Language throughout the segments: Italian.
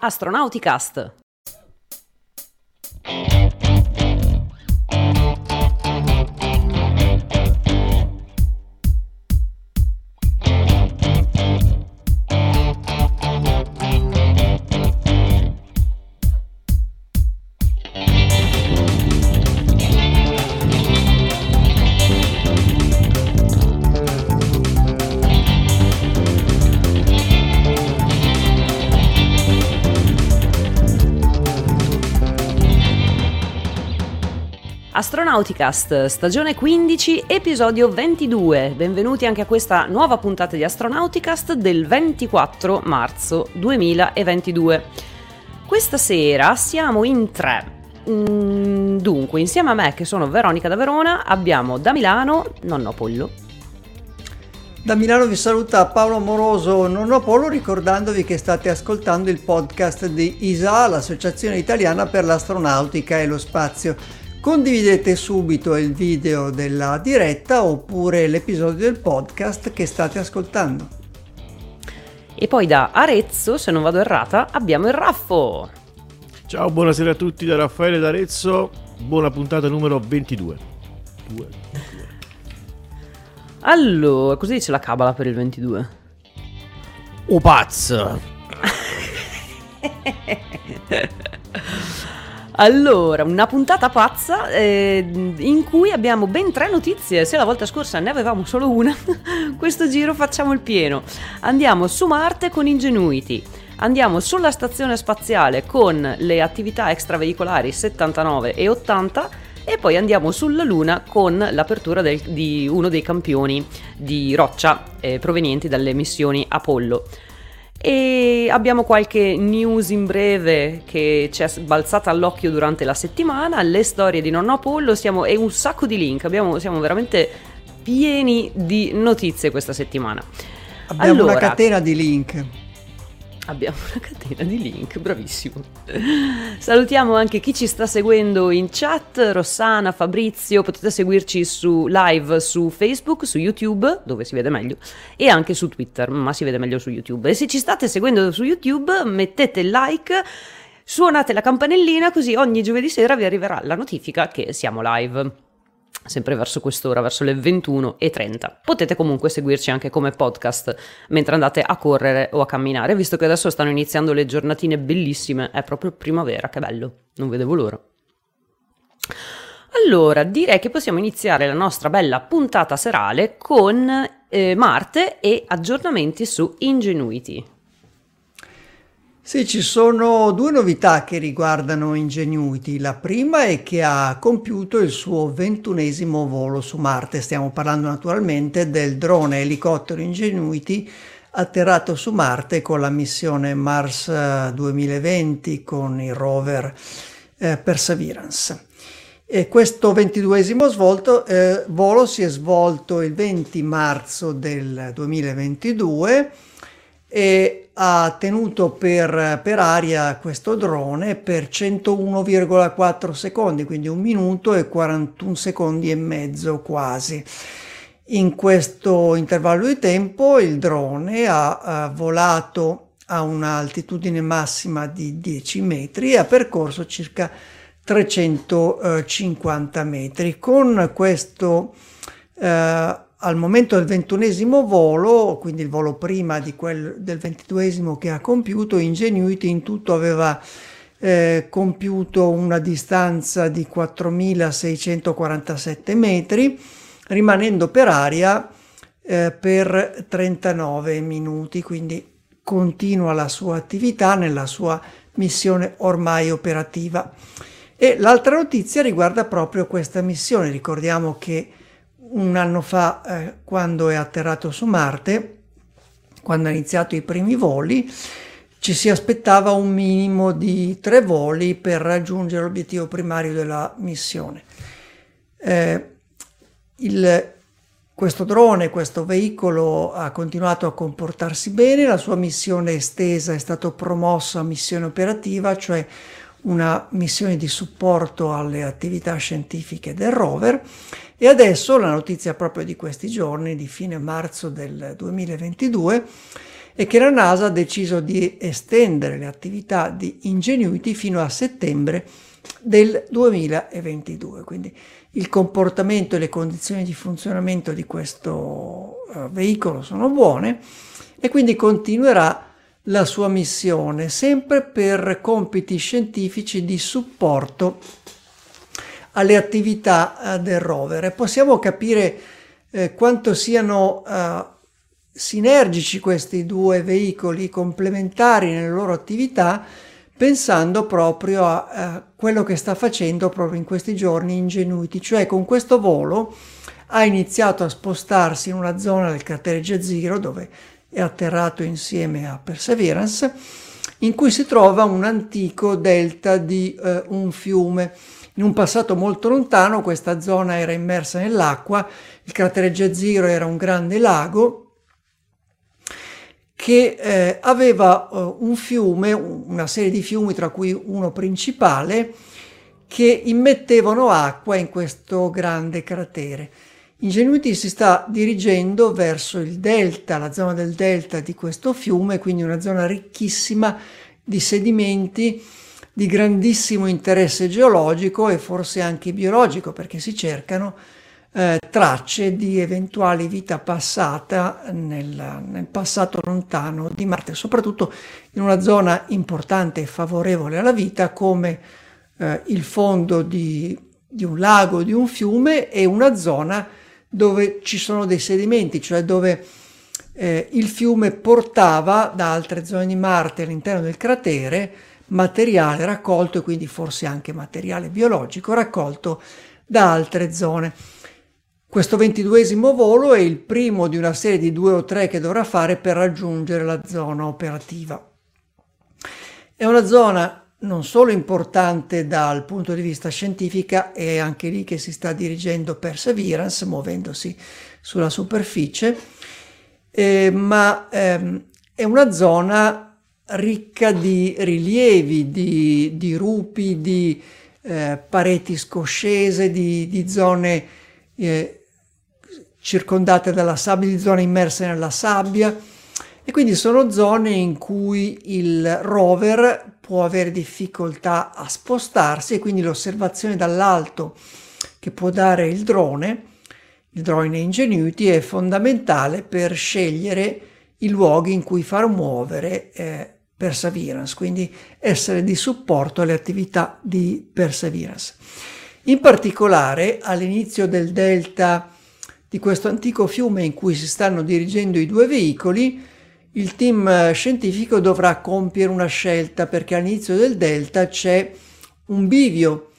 Astronauticast. Astronauticast, stagione 15, episodio 22. Benvenuti anche a questa nuova puntata di Astronauticast del 24 marzo 2022. Questa sera siamo in tre. Dunque, insieme a me, che sono Veronica da Verona, abbiamo da Milano Nonno Pollo. Da Milano vi saluta Paolo Moroso, Nonno Pollo, ricordandovi che state ascoltando il podcast di ISA, l'Associazione Italiana per l'Astronautica e lo Spazio. Condividete subito il video della diretta oppure l'episodio del podcast che state ascoltando. E poi da Arezzo, se non vado errata, abbiamo il Raffo. Ciao, buonasera a tutti da Raffaele da Arezzo, buona puntata numero 22. Allora, cosa dice la cabala per il 22? O pazzo! Allora, una puntata pazza in cui abbiamo ben tre notizie. Se la volta scorsa ne avevamo solo una, questo giro facciamo il pieno. Andiamo su Marte con Ingenuity, andiamo sulla stazione spaziale con le attività extraveicolari 79 e 80 e poi andiamo sulla Luna con l'apertura di uno dei campioni di roccia provenienti dalle missioni Apollo. E abbiamo qualche news in breve che ci è balzata all'occhio durante la settimana, le storie di Nonno Apollo e un sacco di link. Siamo veramente pieni di notizie questa settimana. Abbiamo una catena di link, bravissimo. Salutiamo anche chi ci sta seguendo in chat, Rossana, Fabrizio. Potete seguirci su live su Facebook, su YouTube, dove si vede meglio, e anche su Twitter, ma si vede meglio su YouTube. E se ci state seguendo su YouTube, mettete like, suonate la campanellina, così ogni giovedì sera vi arriverà la notifica che siamo live. Sempre verso quest'ora, verso le 21:30. Potete comunque seguirci anche come podcast mentre andate a correre o a camminare, visto che adesso stanno iniziando le giornatine bellissime, è proprio primavera, che bello, non vedevo l'ora. Allora, direi che possiamo iniziare la nostra bella puntata serale con Marte e aggiornamenti su Ingenuity. Sì, ci sono due novità che riguardano Ingenuity. La prima è che ha compiuto il suo 21° volo su Marte. Stiamo parlando naturalmente del drone elicottero Ingenuity atterrato su Marte con la missione Mars 2020 con il rover Perseverance. E questo 22° volo si è svolto il 20 marzo del 2022 e ha tenuto per aria questo drone per 101,4 secondi, quindi 1 minuto e 41 secondi e mezzo quasi. In questo intervallo di tempo il drone ha volato a un'altitudine massima di 10 metri e ha percorso circa 350 metri. Con questo al momento del 21° volo, quindi il volo prima di quello del 22° che ha compiuto, Ingenuity in tutto aveva compiuto una distanza di 4.647 metri, rimanendo per aria per 39 minuti, quindi continua la sua attività nella sua missione ormai operativa. E l'altra notizia riguarda proprio questa missione. Ricordiamo che un anno fa, quando è atterrato su Marte, quando ha iniziato i primi voli, ci si aspettava un minimo di 3 voli per raggiungere l'obiettivo primario della missione. Questo drone, questo veicolo ha continuato a comportarsi bene, la sua missione estesa è stata promossa a missione operativa, cioè una missione di supporto alle attività scientifiche del rover. E adesso la notizia proprio di questi giorni, di fine marzo del 2022, e che la NASA ha deciso di estendere le attività di Ingenuity fino a settembre del 2022. Quindi il comportamento e le condizioni di funzionamento di questo veicolo sono buone e quindi continuerà la sua missione, sempre per compiti scientifici di supporto alle attività del rover. E possiamo capire quanto siano sinergici questi due veicoli complementari nelle loro attività, pensando proprio a quello che sta facendo proprio in questi giorni Ingenuity, cioè con questo volo ha iniziato a spostarsi in una zona del cratere Jezero, dove è atterrato insieme a Perseverance, in cui si trova un antico delta di un fiume. In un passato molto lontano questa zona era immersa nell'acqua, il cratere Jezero era un grande lago che aveva un fiume, una serie di fiumi tra cui uno principale, che immettevano acqua in questo grande cratere. Ingenuity si sta dirigendo verso il delta, la zona del delta di questo fiume, quindi una zona ricchissima di sedimenti di grandissimo interesse geologico e forse anche biologico, perché si cercano tracce di eventuali vita passata nel passato lontano di Marte, soprattutto in una zona importante e favorevole alla vita come il fondo di un lago, di un fiume, e una zona dove ci sono dei sedimenti, cioè dove il fiume portava da altre zone di Marte all'interno del cratere materiale raccolto, e quindi forse anche materiale biologico raccolto da altre zone. Questo 22° volo è il primo di una serie di 2 o 3 che dovrà fare per raggiungere la zona operativa. È una zona non solo importante dal punto di vista scientifico, è anche lì che si sta dirigendo Perseverance, muovendosi sulla superficie, ma è una zona ricca di rilievi, di rupi, di pareti scoscese, di zone circondate dalla sabbia, di zone immerse nella sabbia, e quindi sono zone in cui il rover può avere difficoltà a spostarsi, e quindi l'osservazione dall'alto che può dare il drone Ingenuity è fondamentale per scegliere i luoghi in cui far muovere Perseverance, quindi essere di supporto alle attività di Perseverance. In particolare, all'inizio del delta di questo antico fiume in cui si stanno dirigendo i due veicoli, il team scientifico dovrà compiere una scelta, perché all'inizio del delta c'è un bivio.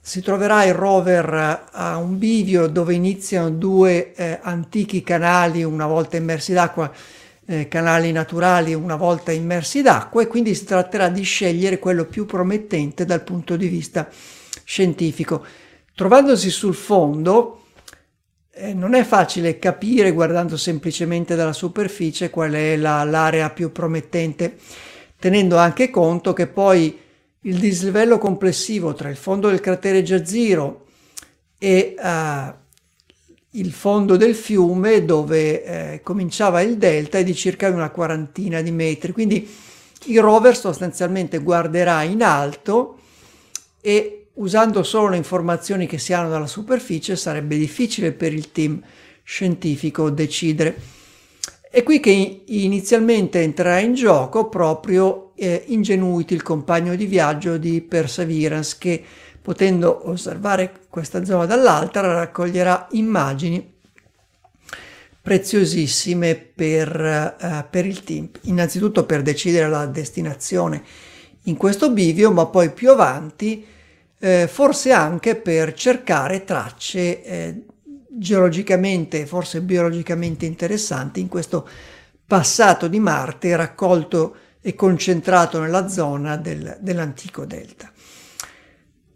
Si troverà il rover a un bivio dove iniziano 2 antichi canali, una volta immersi d'acqua, canali naturali una volta immersi d'acqua, e quindi si tratterà di scegliere quello più promettente dal punto di vista scientifico. Trovandosi sul fondo non è facile capire, guardando semplicemente dalla superficie, qual è l'area più promettente, tenendo anche conto che poi il dislivello complessivo tra il fondo del cratere Jezero e il fondo del fiume dove cominciava il delta è di circa una quarantina di metri, quindi il rover sostanzialmente guarderà in alto e, usando solo le informazioni che si hanno dalla superficie, sarebbe difficile per il team scientifico decidere. È qui che inizialmente entrerà in gioco proprio Ingenuity, il compagno di viaggio di Perseverance, che, potendo osservare questa zona dall'alto, raccoglierà immagini preziosissime per il team, innanzitutto per decidere la destinazione in questo bivio, ma poi più avanti forse anche per cercare tracce geologicamente, forse biologicamente interessanti in questo passato di Marte raccolto e concentrato nella zona dell'antico delta.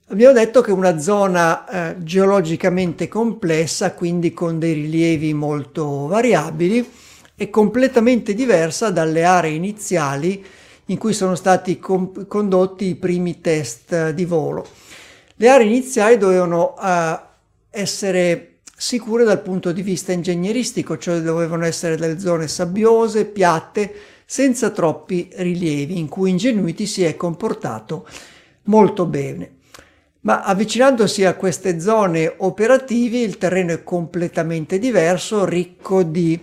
Abbiamo detto che è una zona geologicamente complessa, quindi con dei rilievi molto variabili, e completamente diversa dalle aree iniziali in cui sono stati condotti i primi test di volo. Le aree iniziali dovevano essere sicure dal punto di vista ingegneristico, cioè dovevano essere delle zone sabbiose, piatte, senza troppi rilievi, in cui Ingenuity si è comportato molto bene. Ma avvicinandosi a queste zone operative il terreno è completamente diverso, ricco di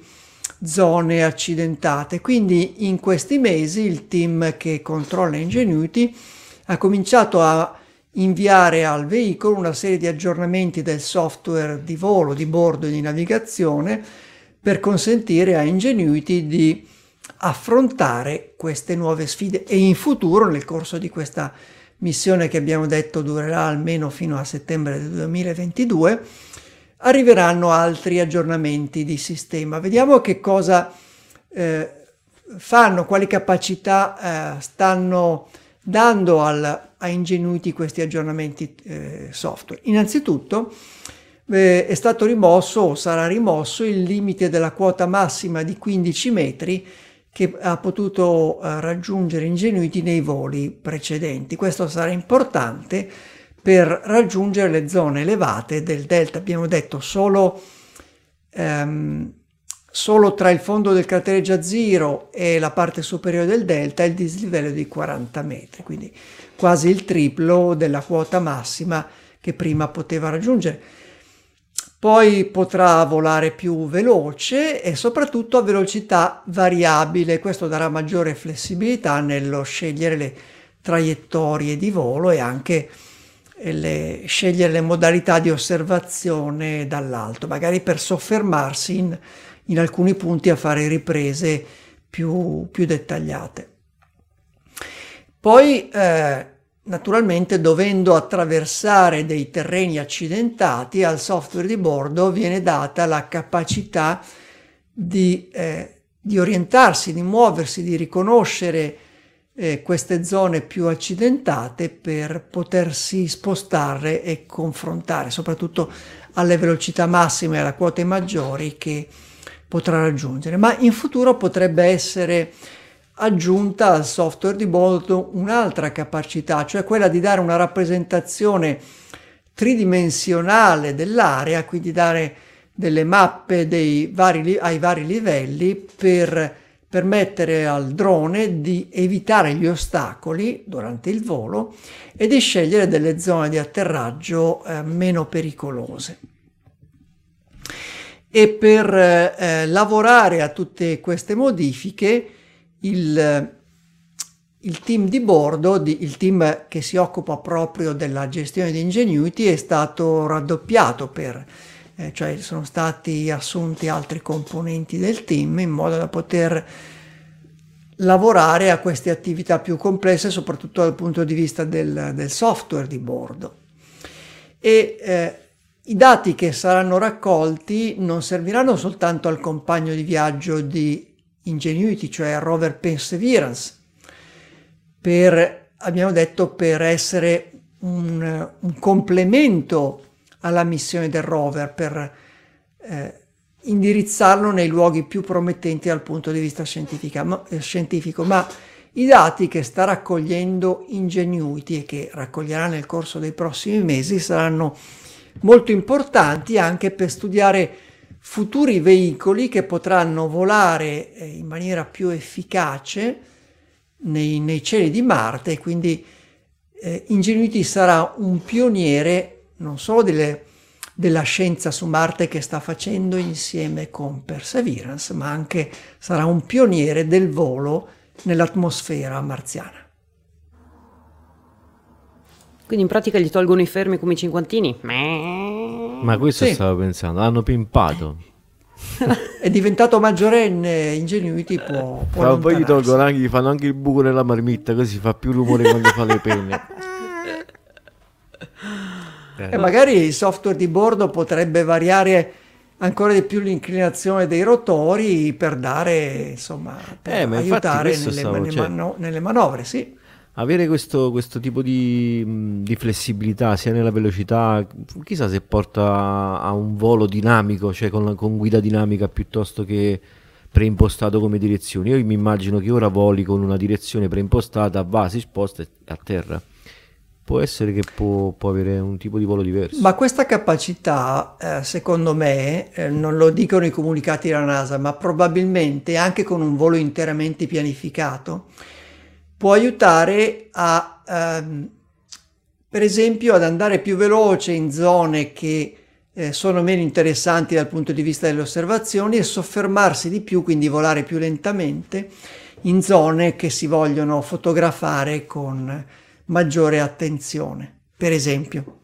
zone accidentate. Quindi in questi mesi il team che controlla Ingenuity ha cominciato a inviare al veicolo una serie di aggiornamenti del software di volo, di bordo e di navigazione per consentire a Ingenuity di affrontare queste nuove sfide e in futuro, nel corso di questa missione che abbiamo detto durerà almeno fino a settembre del 2022, arriveranno altri aggiornamenti di sistema. Vediamo che cosa fanno, quali capacità stanno dando a Ingenuity questi aggiornamenti software. Innanzitutto è stato rimosso o sarà rimosso il limite della quota massima di 15 metri che ha potuto raggiungere Ingenuity nei voli precedenti. Questo sarà importante per raggiungere le zone elevate del delta. Abbiamo detto solo tra il fondo del cratere Jezero e la parte superiore del delta il dislivello di 40 metri, quindi quasi il triplo della quota massima che prima poteva raggiungere. Poi potrà volare più veloce e soprattutto a velocità variabile. Questo darà maggiore flessibilità nello scegliere le traiettorie di volo e anche scegliere le modalità di osservazione dall'alto, magari per soffermarsi in alcuni punti a fare riprese più dettagliate. Poi naturalmente, dovendo attraversare dei terreni accidentati, al software di bordo viene data la capacità di orientarsi, di muoversi, di riconoscere queste zone più accidentate per potersi spostare e confrontare, soprattutto alle velocità massime e alle quote maggiori che potrà raggiungere. Ma in futuro potrebbe essere aggiunta al software di bordo un'altra capacità, cioè quella di dare una rappresentazione tridimensionale dell'area, quindi dare delle mappe ai vari livelli per permettere al drone di evitare gli ostacoli durante il volo e di scegliere delle zone di atterraggio meno pericolose. E per lavorare a tutte queste modifiche il team di bordo, il team che si occupa proprio della gestione di Ingenuity, è stato raddoppiato, cioè sono stati assunti altri componenti del team in modo da poter lavorare a queste attività più complesse, soprattutto dal punto di vista del software di bordo. I dati che saranno raccolti non serviranno soltanto al compagno di viaggio di Ingenuity, cioè al rover Perseverance, abbiamo detto, per essere un complemento alla missione del rover, per indirizzarlo nei luoghi più promettenti dal punto di vista scientifico. Ma i dati che sta raccogliendo Ingenuity e che raccoglierà nel corso dei prossimi mesi saranno molto importanti anche per studiare futuri veicoli che potranno volare in maniera più efficace nei cieli di Marte, e quindi Ingenuity sarà un pioniere non solo della scienza su Marte che sta facendo insieme con Perseverance, ma anche sarà un pioniere del volo nell'atmosfera marziana. Quindi in pratica gli tolgono i fermi come i cinquantini? Ma questo sì. Stavo pensando, l'hanno pimpato. È diventato maggiorenne, Ingenuity può ma poi gli tolgono anche, gli fanno anche il buco nella marmitta, così fa più rumore quando fa le penne. E magari il software di bordo potrebbe variare ancora di più l'inclinazione dei rotori per dare, insomma, per aiutare nelle manovre, sì. Avere questo tipo di flessibilità sia nella velocità, chissà se porta a un volo dinamico, cioè con guida dinamica piuttosto che preimpostato come direzione. Io mi immagino che ora voli con una direzione preimpostata, va, si sposta a terra. può essere che può avere un tipo di volo diverso. Ma questa capacità, secondo me, non lo dicono i comunicati della NASA, ma probabilmente anche con un volo interamente pianificato, può aiutare a, per esempio, ad andare più veloce in zone che sono meno interessanti dal punto di vista delle osservazioni e soffermarsi di più, quindi volare più lentamente in zone che si vogliono fotografare con maggiore attenzione, per esempio.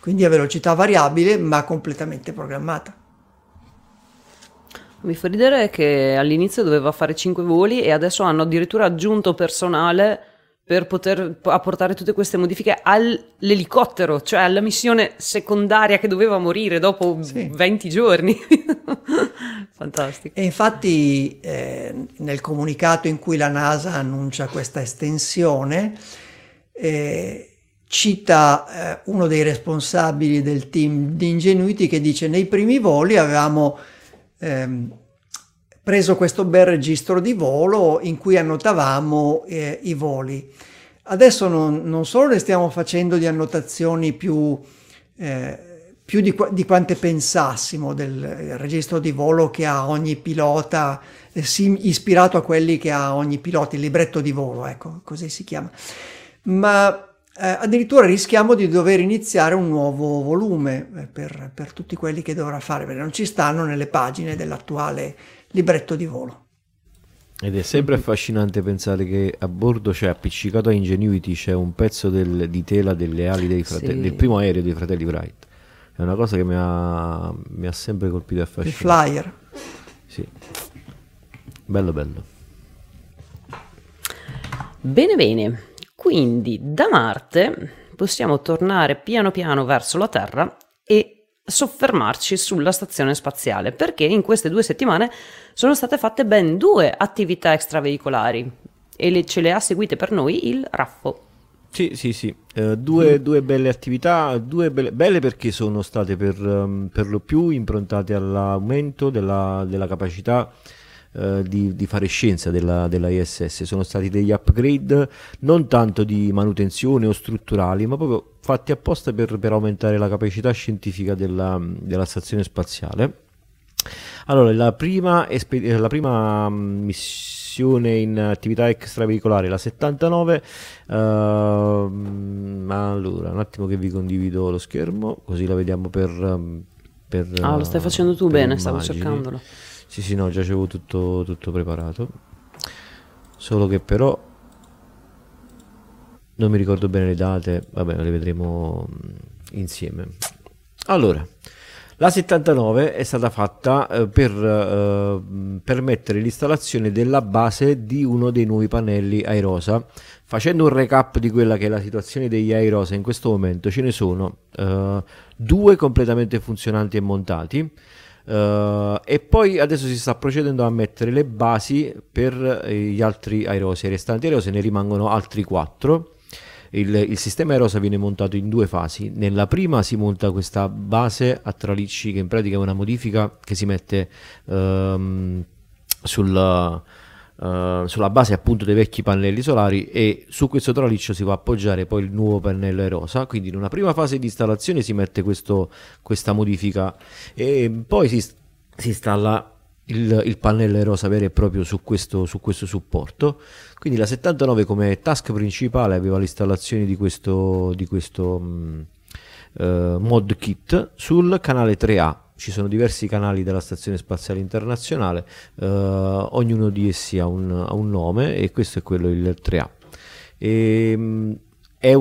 Quindi a velocità variabile ma completamente programmata. Mi fa ridere che all'inizio doveva fare 5 voli e adesso hanno addirittura aggiunto personale per poter apportare tutte queste modifiche all'elicottero, cioè alla missione secondaria che doveva morire dopo 20 giorni. Fantastico. E infatti nel comunicato in cui la NASA annuncia questa estensione cita uno dei responsabili del team di Ingenuity che dice: nei primi voli avevamo preso questo bel registro di volo in cui annotavamo i voli. Adesso non solo ne stiamo facendo di annotazioni più di quante pensassimo del registro di volo che ha ogni pilota, ispirato a quelli che ha ogni pilota, il libretto di volo, ecco, così si chiama, ma addirittura rischiamo di dover iniziare un nuovo volume per tutti quelli che dovrà fare, perché non ci stanno nelle pagine dell'attuale libretto di volo. Ed è sempre affascinante pensare che a bordo c'è appiccicato a Ingenuity c'è un pezzo di tela delle ali dei fratelli, del primo aereo dei fratelli Wright. È una cosa che mi ha sempre colpito e affascinato. Il flyer. Sì. Bello bello. Bene bene. Quindi da Marte possiamo tornare piano piano verso la Terra e soffermarci sulla stazione spaziale, perché in queste 2 settimane sono state fatte ben 2 attività extraveicolari e ce le ha seguite per noi il Raffo. Sì, due belle attività, belle perché sono state per lo più improntate all'aumento della capacità di fare scienza della ISS. Sono stati degli upgrade non tanto di manutenzione o strutturali, ma proprio fatti apposta per aumentare la capacità scientifica della stazione spaziale. Allora, la prima missione in attività extraveicolare, la 79, allora un attimo che vi condivido lo schermo così la vediamo per lo stai facendo tu bene, immagini. Stavo cercandolo. Sì, no, già avevo tutto preparato, solo che però non mi ricordo bene le date, vabbè, le vedremo insieme. Allora, la 79 è stata fatta per permettere l'installazione della base di uno dei nuovi pannelli iROSA. Facendo un recap di quella che è la situazione degli iROSA in questo momento, ce ne sono 2 completamente funzionanti e montati. E poi adesso si sta procedendo a mettere le basi per gli altri iROSA. I restanti iROSA ne rimangono altri 4. Il sistema iROSA viene montato in 2 fasi. Nella prima si monta questa base a tralicci, che in pratica è una modifica che si mette sulla base appunto dei vecchi pannelli solari, e su questo traliccio si va a appoggiare poi il nuovo pannello iROSA. Quindi in una prima fase di installazione si mette questa modifica e poi si installa il pannello iROSA vero e proprio su questo supporto. Quindi la 79 come task principale aveva l'installazione di questo mod kit sul canale 3A. Ci sono diversi canali della Stazione Spaziale Internazionale, ognuno di essi ha un nome, e questo è quello, il 3A. È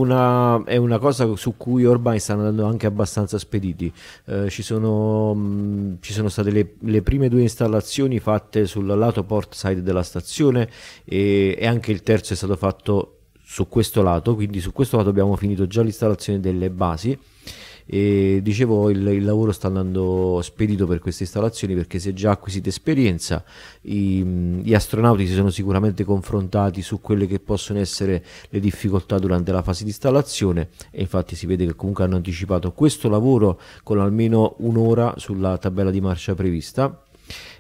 una cosa su cui ormai stanno andando anche abbastanza spediti. Ci sono state le prime 2 installazioni fatte sul lato port side della stazione, e anche il terzo è stato fatto su questo lato, quindi su questo lato abbiamo finito già l'installazione delle basi. E dicevo, il lavoro sta andando spedito per queste installazioni, perché si è già acquisita esperienza, gli astronauti si sono sicuramente confrontati su quelle che possono essere le difficoltà durante la fase di installazione, e infatti si vede che comunque hanno anticipato questo lavoro con almeno un'ora sulla tabella di marcia prevista.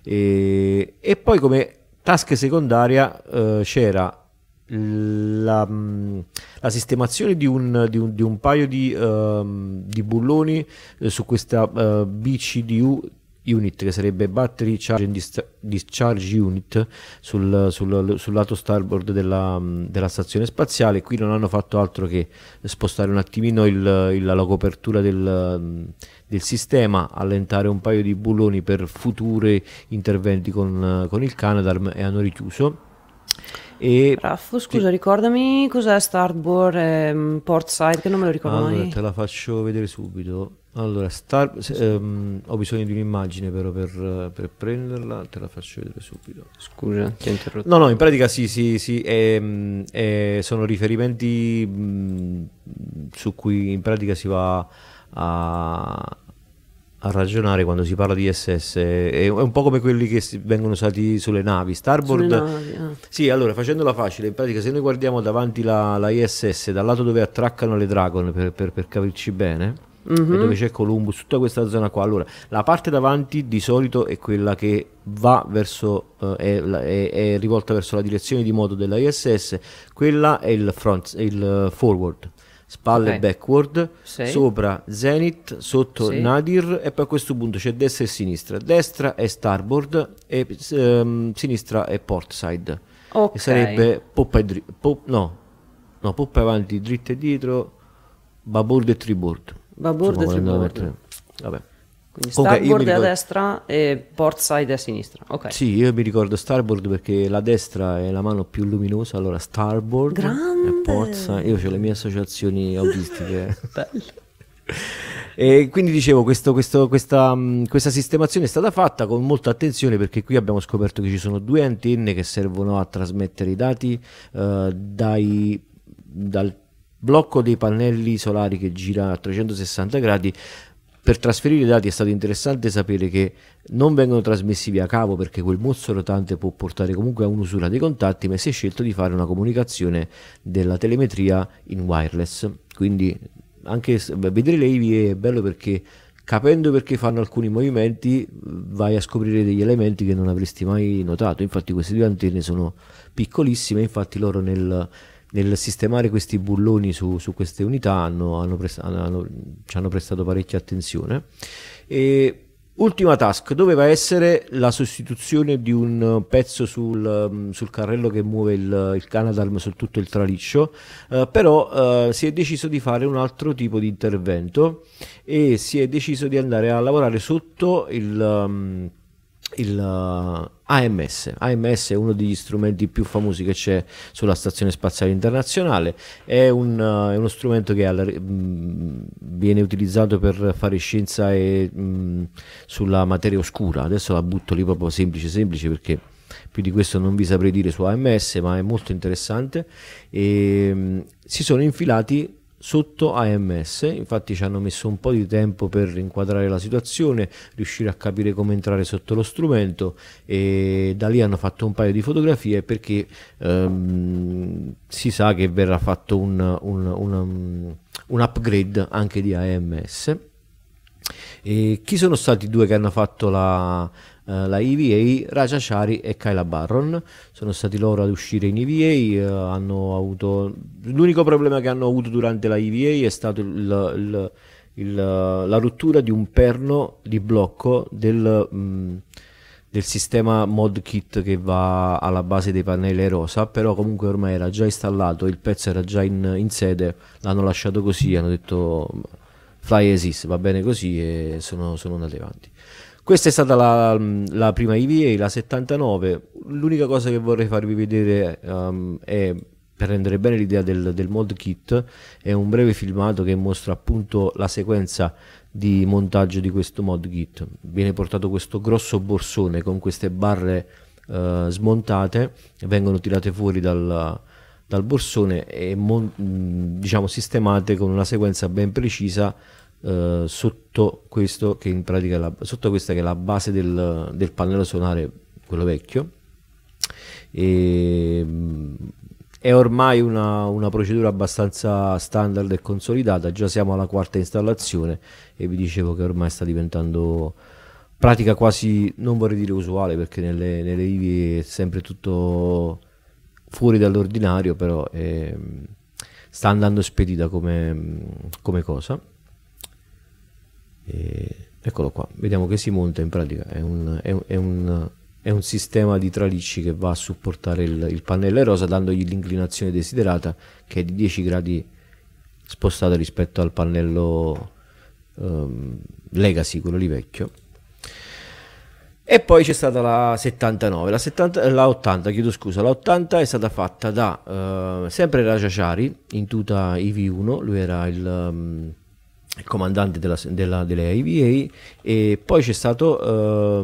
E poi come task secondaria c'era la sistemazione di un paio di bulloni su questa BCDU unit, che sarebbe Battery Charge and Discharge Unit, sul lato starboard della stazione spaziale. Qui non hanno fatto altro che spostare un attimino la copertura del sistema, allentare un paio di bulloni per futuri interventi con il Canadarm, e hanno richiuso. E Raffo, scusa, ricordami cos'è starboard e port side, che non me lo ricordo mai. Te la faccio vedere subito. Allora, ho bisogno di un'immagine però per prenderla, te la faccio vedere subito. Scusa, ti ho interrotto. No, in pratica sì, sono riferimenti su cui in pratica si va a ragionare quando si parla di SS. È un po' come quelli che vengono usati sulle navi starboard, Sì, allora, facendola facile, in pratica, se noi guardiamo davanti la ISS dal lato dove attraccano le Dragon, per capirci bene, dove c'è Columbus, tutta questa zona qua, allora la parte davanti di solito è quella che va verso è rivolta verso la direzione di moto della ISS. Quella è il forward, spalle backward, sopra zenith, sotto nadir, e poi a questo punto c'è destra e sinistra. Destra è starboard e sinistra è port side, e sarebbe poppa e poppa avanti, dritta e dietro, babord e tribord. Babord e tribord, vabbè. Quindi starboard è a destra e port side a sinistra. Sì, io mi ricordo starboard perché la destra è la mano più luminosa, allora starboard e port side. Io ho le mie associazioni autistiche. E quindi dicevo, questa sistemazione è stata fatta con molta attenzione, perché qui abbiamo scoperto che ci sono due antenne che servono a trasmettere i dati dal blocco dei pannelli solari che gira a 360 gradi. Per trasferire i dati è stato interessante sapere che non vengono trasmessi via cavo, perché quel mozzo rotante può portare comunque a un'usura dei contatti, ma si è scelto di fare una comunicazione della telemetria in wireless. Quindi anche vedere le IVI è bello, perché capendo perché fanno alcuni movimenti vai a scoprire degli elementi che non avresti mai notato. Infatti queste due antenne sono piccolissime, infatti loro nel sistemare questi bulloni su queste unità ci hanno prestato parecchia attenzione. E ultima task doveva essere la sostituzione di un pezzo sul carrello che muove il Canadarm su tutto il traliccio, però si è deciso di fare un altro tipo di intervento e si è deciso di andare a lavorare sotto il AMS. AMS è uno degli strumenti più famosi che c'è sulla Stazione Spaziale Internazionale. È uno strumento che viene utilizzato per fare scienza sulla materia oscura. Adesso la butto lì proprio semplice, perché più di questo non vi saprei dire su AMS, ma è molto interessante. Si sono infilati sotto AMS, infatti ci hanno messo un po' di tempo per inquadrare la situazione, riuscire a capire come entrare sotto lo strumento, e da lì hanno fatto un paio di fotografie, perché si sa che verrà fatto un upgrade anche di AMS. E chi sono stati i due che hanno fatto la EVA? Raja Chari e Kyla Barron. Sono stati loro ad uscire in EVA. L'unico problema che hanno avuto durante la EVA è stato la rottura di un perno di blocco del sistema mod kit che va alla base dei pannelli iROSA, però comunque ormai era già installato, il pezzo era già in sede, l'hanno lasciato così, hanno detto fly as is, va bene così, e sono andati avanti. Questa è stata la prima EVA, la 79. L'unica cosa che vorrei farvi vedere è, per rendere bene l'idea del mod kit, è un breve filmato che mostra appunto la sequenza di montaggio di questo mod kit. Viene portato questo grosso borsone con queste barre smontate, vengono tirate fuori dal borsone e diciamo sistemate con una sequenza ben precisa sotto questo, che in pratica sotto questa che è la base del pannello solare, quello vecchio. È ormai una procedura abbastanza standard e consolidata. Già siamo alla quarta installazione e vi dicevo che ormai sta diventando pratica quasi, non vorrei dire usuale, perché nelle IVA è sempre tutto fuori dall'ordinario, però sta andando spedita come cosa. Eccolo qua, vediamo che si monta. In pratica è un sistema di tralicci che va a supportare il pannello iROSA, dandogli l'inclinazione desiderata, che è di 10 gradi spostata rispetto al pannello Legacy, quello lì vecchio. E poi c'è stata la 79, la 80, chiedo scusa, la 80 è stata fatta da sempre Raja Chari in tuta IV1, lui era il comandante delle IVA, e poi c'è stato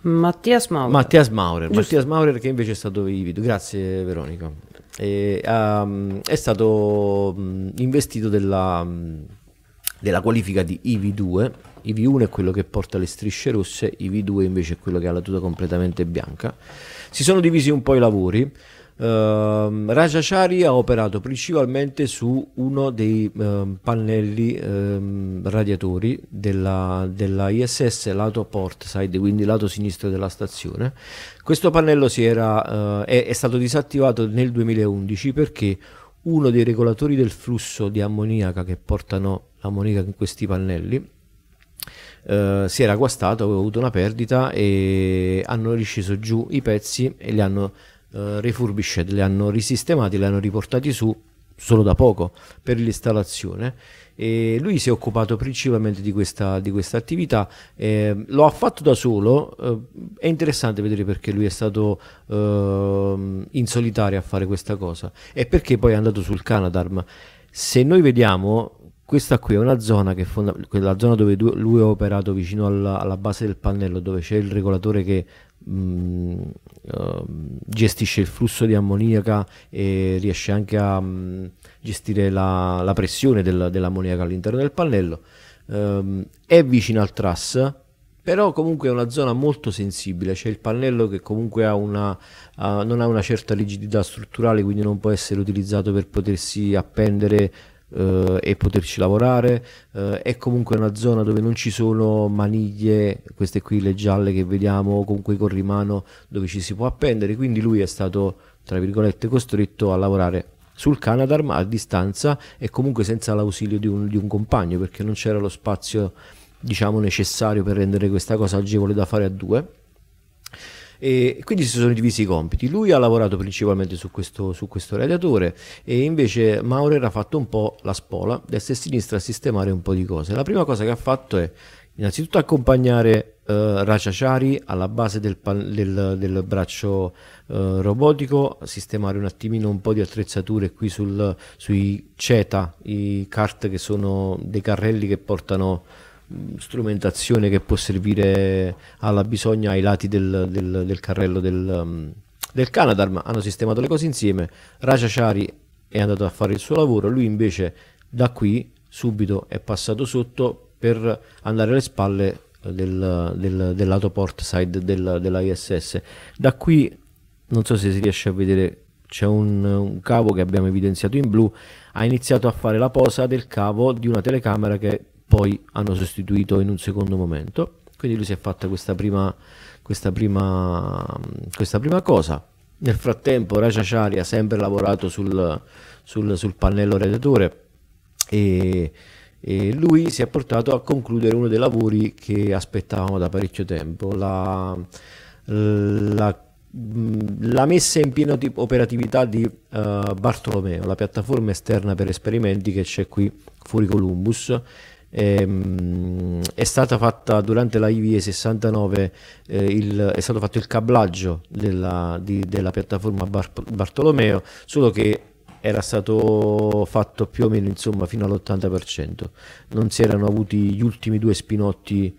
Matthias Maurer, che invece è stato IV2, grazie Veronica, è stato investito della qualifica di IV2. IV1 è quello che porta le strisce rosse, IV2 invece è quello che ha la tuta completamente bianca. Si sono divisi un po' i lavori. Raja Chari ha operato principalmente su uno dei pannelli radiatori della ISS, lato port side, quindi lato sinistro della stazione. Questo pannello è stato disattivato nel 2011 perché uno dei regolatori del flusso di ammoniaca che portano l'ammoniaca in questi pannelli si era guastato, aveva avuto una perdita e hanno risceso giù i pezzi e li hanno refurbished, li hanno risistemati, li hanno riportati su solo da poco per l'installazione, e lui si è occupato principalmente di questa attività. Lo ha fatto da solo, è interessante vedere perché lui è stato in solitaria a fare questa cosa e perché poi è andato sul Canadarm. Se noi vediamo, questa qui è una zona che quella zona dove lui ha operato vicino alla base del pannello, dove c'è il regolatore che gestisce il flusso di ammoniaca e riesce anche a gestire la pressione dell'ammoniaca all'interno del pannello. È vicino al truss, però comunque è una zona molto sensibile, c'è il pannello che comunque non ha una certa rigidità strutturale, quindi non può essere utilizzato per potersi appendere e poterci lavorare. È comunque una zona dove non ci sono maniglie, queste qui le gialle che vediamo, comunque corrimano dove ci si può appendere, quindi lui è stato tra virgolette costretto a lavorare sul Canadarm a distanza e comunque senza l'ausilio di un compagno, perché non c'era lo spazio diciamo necessario per rendere questa cosa agevole da fare a due, e quindi si sono divisi i compiti. Lui ha lavorato principalmente su questo radiatore e invece Maurer ha fatto un po' la spola destra e sinistra a sistemare un po' di cose. La prima cosa che ha fatto è innanzitutto accompagnare Raja Chari alla base del braccio robotico, sistemare un attimino un po' di attrezzature qui sui CETA, i cart che sono dei carrelli che portano strumentazione che può servire alla bisogna ai lati del carrello del Canadarm. Hanno sistemato le cose insieme, Raja Chari è andato a fare il suo lavoro, lui invece da qui subito è passato sotto per andare alle spalle del lato port side della ISS. Da qui non so se si riesce a vedere, c'è un cavo che abbiamo evidenziato in blu, ha iniziato a fare la posa del cavo di una telecamera che poi hanno sostituito in un secondo momento, quindi lui si è fatta questa prima cosa. Nel frattempo Raja Chari ha sempre lavorato sul pannello radiatore e lui si è portato a concludere uno dei lavori che aspettavamo da parecchio tempo, la messa in piena operatività di Bartolomeo, la piattaforma esterna per esperimenti che c'è qui fuori Columbus. È stata fatta durante la IVA 69, è stato fatto il cablaggio della piattaforma Bartolomeo, solo che era stato fatto più o meno insomma fino all'80%, non si erano avuti gli ultimi due spinotti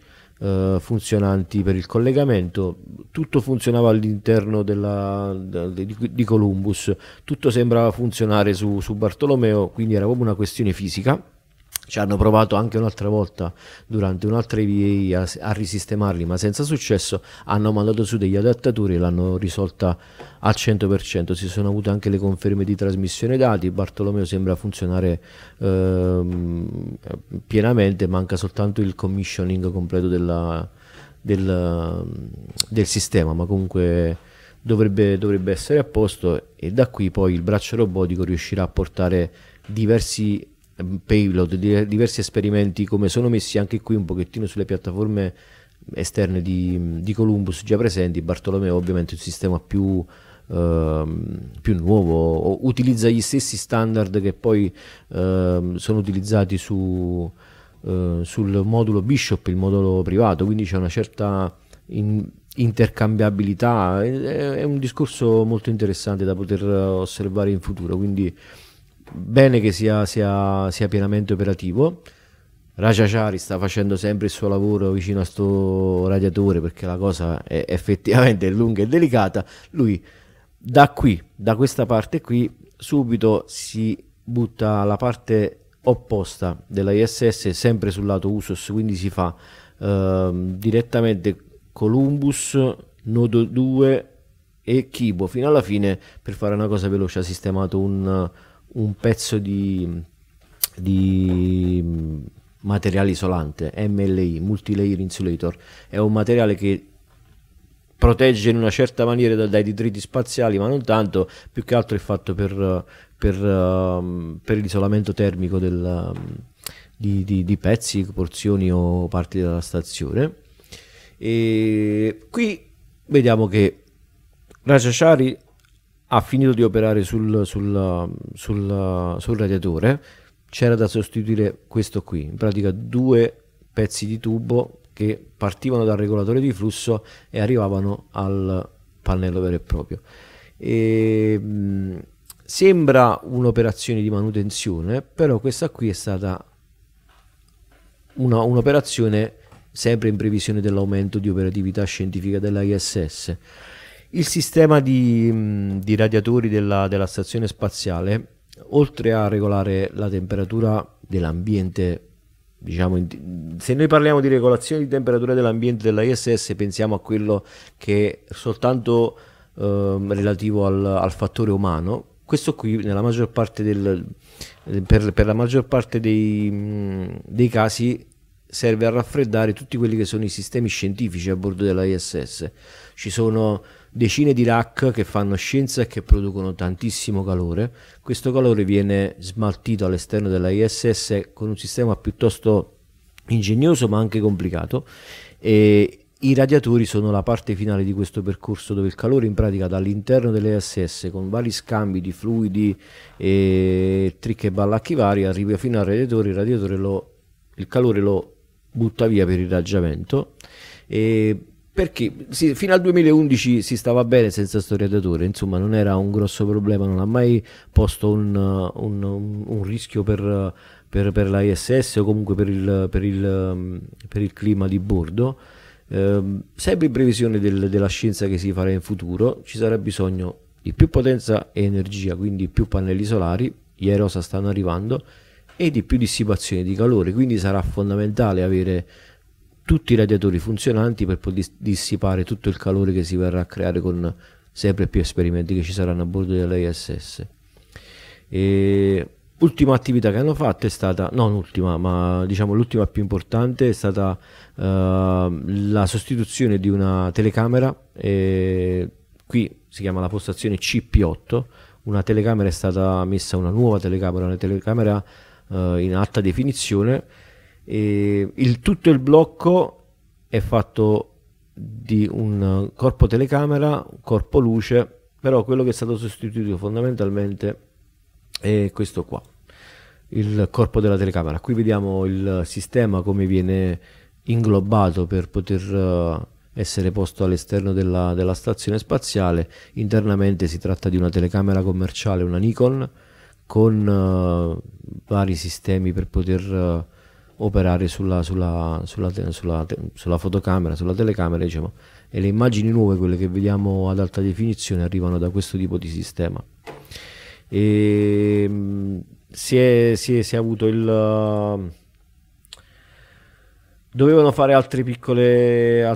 funzionanti per il collegamento, tutto funzionava all'interno di Columbus, tutto sembrava funzionare su Bartolomeo, quindi era proprio una questione fisica. Ci hanno provato anche un'altra volta durante un'altra EVA a risistemarli, ma senza successo. Hanno mandato su degli adattatori e l'hanno risolta al 100%. Si sono avute anche le conferme di trasmissione dati. Bartolomeo sembra funzionare pienamente, manca soltanto il commissioning completo del sistema, ma comunque dovrebbe essere a posto, e da qui poi il braccio robotico riuscirà a portare diversi payload, diversi esperimenti come sono messi anche qui un pochettino sulle piattaforme esterne di Columbus già presenti. Bartolomeo ovviamente è un sistema più nuovo, utilizza gli stessi standard che poi sono utilizzati sul modulo Bishop, il modulo privato, quindi c'è una certa intercambiabilità. È un discorso molto interessante da poter osservare in futuro, quindi bene che sia pienamente operativo. Raja Chari sta facendo sempre il suo lavoro vicino a sto radiatore, perché la cosa è effettivamente lunga e delicata. Lui da questa parte qui, subito si butta alla parte opposta della ISS, sempre sul lato USOS, quindi si fa direttamente Columbus, Nodo 2 e Kibo fino alla fine. Per fare una cosa veloce ha sistemato un pezzo di materiale isolante, MLI, multilayer insulator. È un materiale che protegge in una certa maniera dai detriti spaziali, ma non tanto, più che altro è fatto per l'isolamento termico di pezzi, porzioni o parti della stazione. E qui vediamo che Raja Chari ha finito di operare sul radiatore. C'era da sostituire questo qui, in pratica due pezzi di tubo che partivano dal regolatore di flusso e arrivavano al pannello vero e proprio. Sembra un'operazione di manutenzione, però questa qui è stata un'operazione sempre in previsione dell'aumento di operatività scientifica della ISS. Il sistema di radiatori della stazione spaziale, oltre a regolare la temperatura dell'ambiente, diciamo, se noi parliamo di regolazione di temperatura dell'ambiente della ISS, pensiamo a quello che è soltanto relativo al fattore umano. Questo qui nella maggior parte per la maggior parte dei casi serve a raffreddare tutti quelli che sono i sistemi scientifici a bordo della ISS. Ci sono decine di rack che fanno scienza e che producono tantissimo calore. Questo calore viene smaltito all'esterno della ISS con un sistema piuttosto ingegnoso ma anche complicato, e i radiatori sono la parte finale di questo percorso, dove il calore in pratica dall'interno dell'ISS, con vari scambi di fluidi e tricche e ballacchi vari, arriva fino al radiatore. Il radiatore il calore lo butta via per irraggiamento, e perché fino al 2011 si stava bene senza sto radiatore, insomma non era un grosso problema, non ha mai posto un rischio per la ISS o comunque per il clima di bordo. Sempre in previsione della scienza che si farà in futuro, ci sarà bisogno di più potenza e energia, quindi più pannelli solari, gli iROSA stanno arrivando, e di più dissipazione di calore, quindi sarà fondamentale avere tutti i radiatori funzionanti per poter dissipare tutto il calore che si verrà a creare con sempre più esperimenti che ci saranno a bordo dell'ISS. Ultima attività che hanno fatto è stata, non ultima, ma diciamo l'ultima più importante, è stata la sostituzione di una telecamera. Qui si chiama la postazione CP8. Una telecamera, è stata messa una nuova telecamera, una telecamera in alta definizione. E tutto il blocco è fatto di un corpo telecamera, un corpo luce, però quello che è stato sostituito fondamentalmente è questo qua, il corpo della telecamera. Qui vediamo il sistema come viene inglobato per poter essere posto all'esterno della stazione spaziale. Internamente si tratta di una telecamera commerciale, una Nikon, con vari sistemi per poter operare sulla fotocamera, sulla telecamera, diciamo. E le immagini nuove, quelle che vediamo ad alta definizione, arrivano da questo tipo di sistema. E si è avuto dovevano fare altre piccole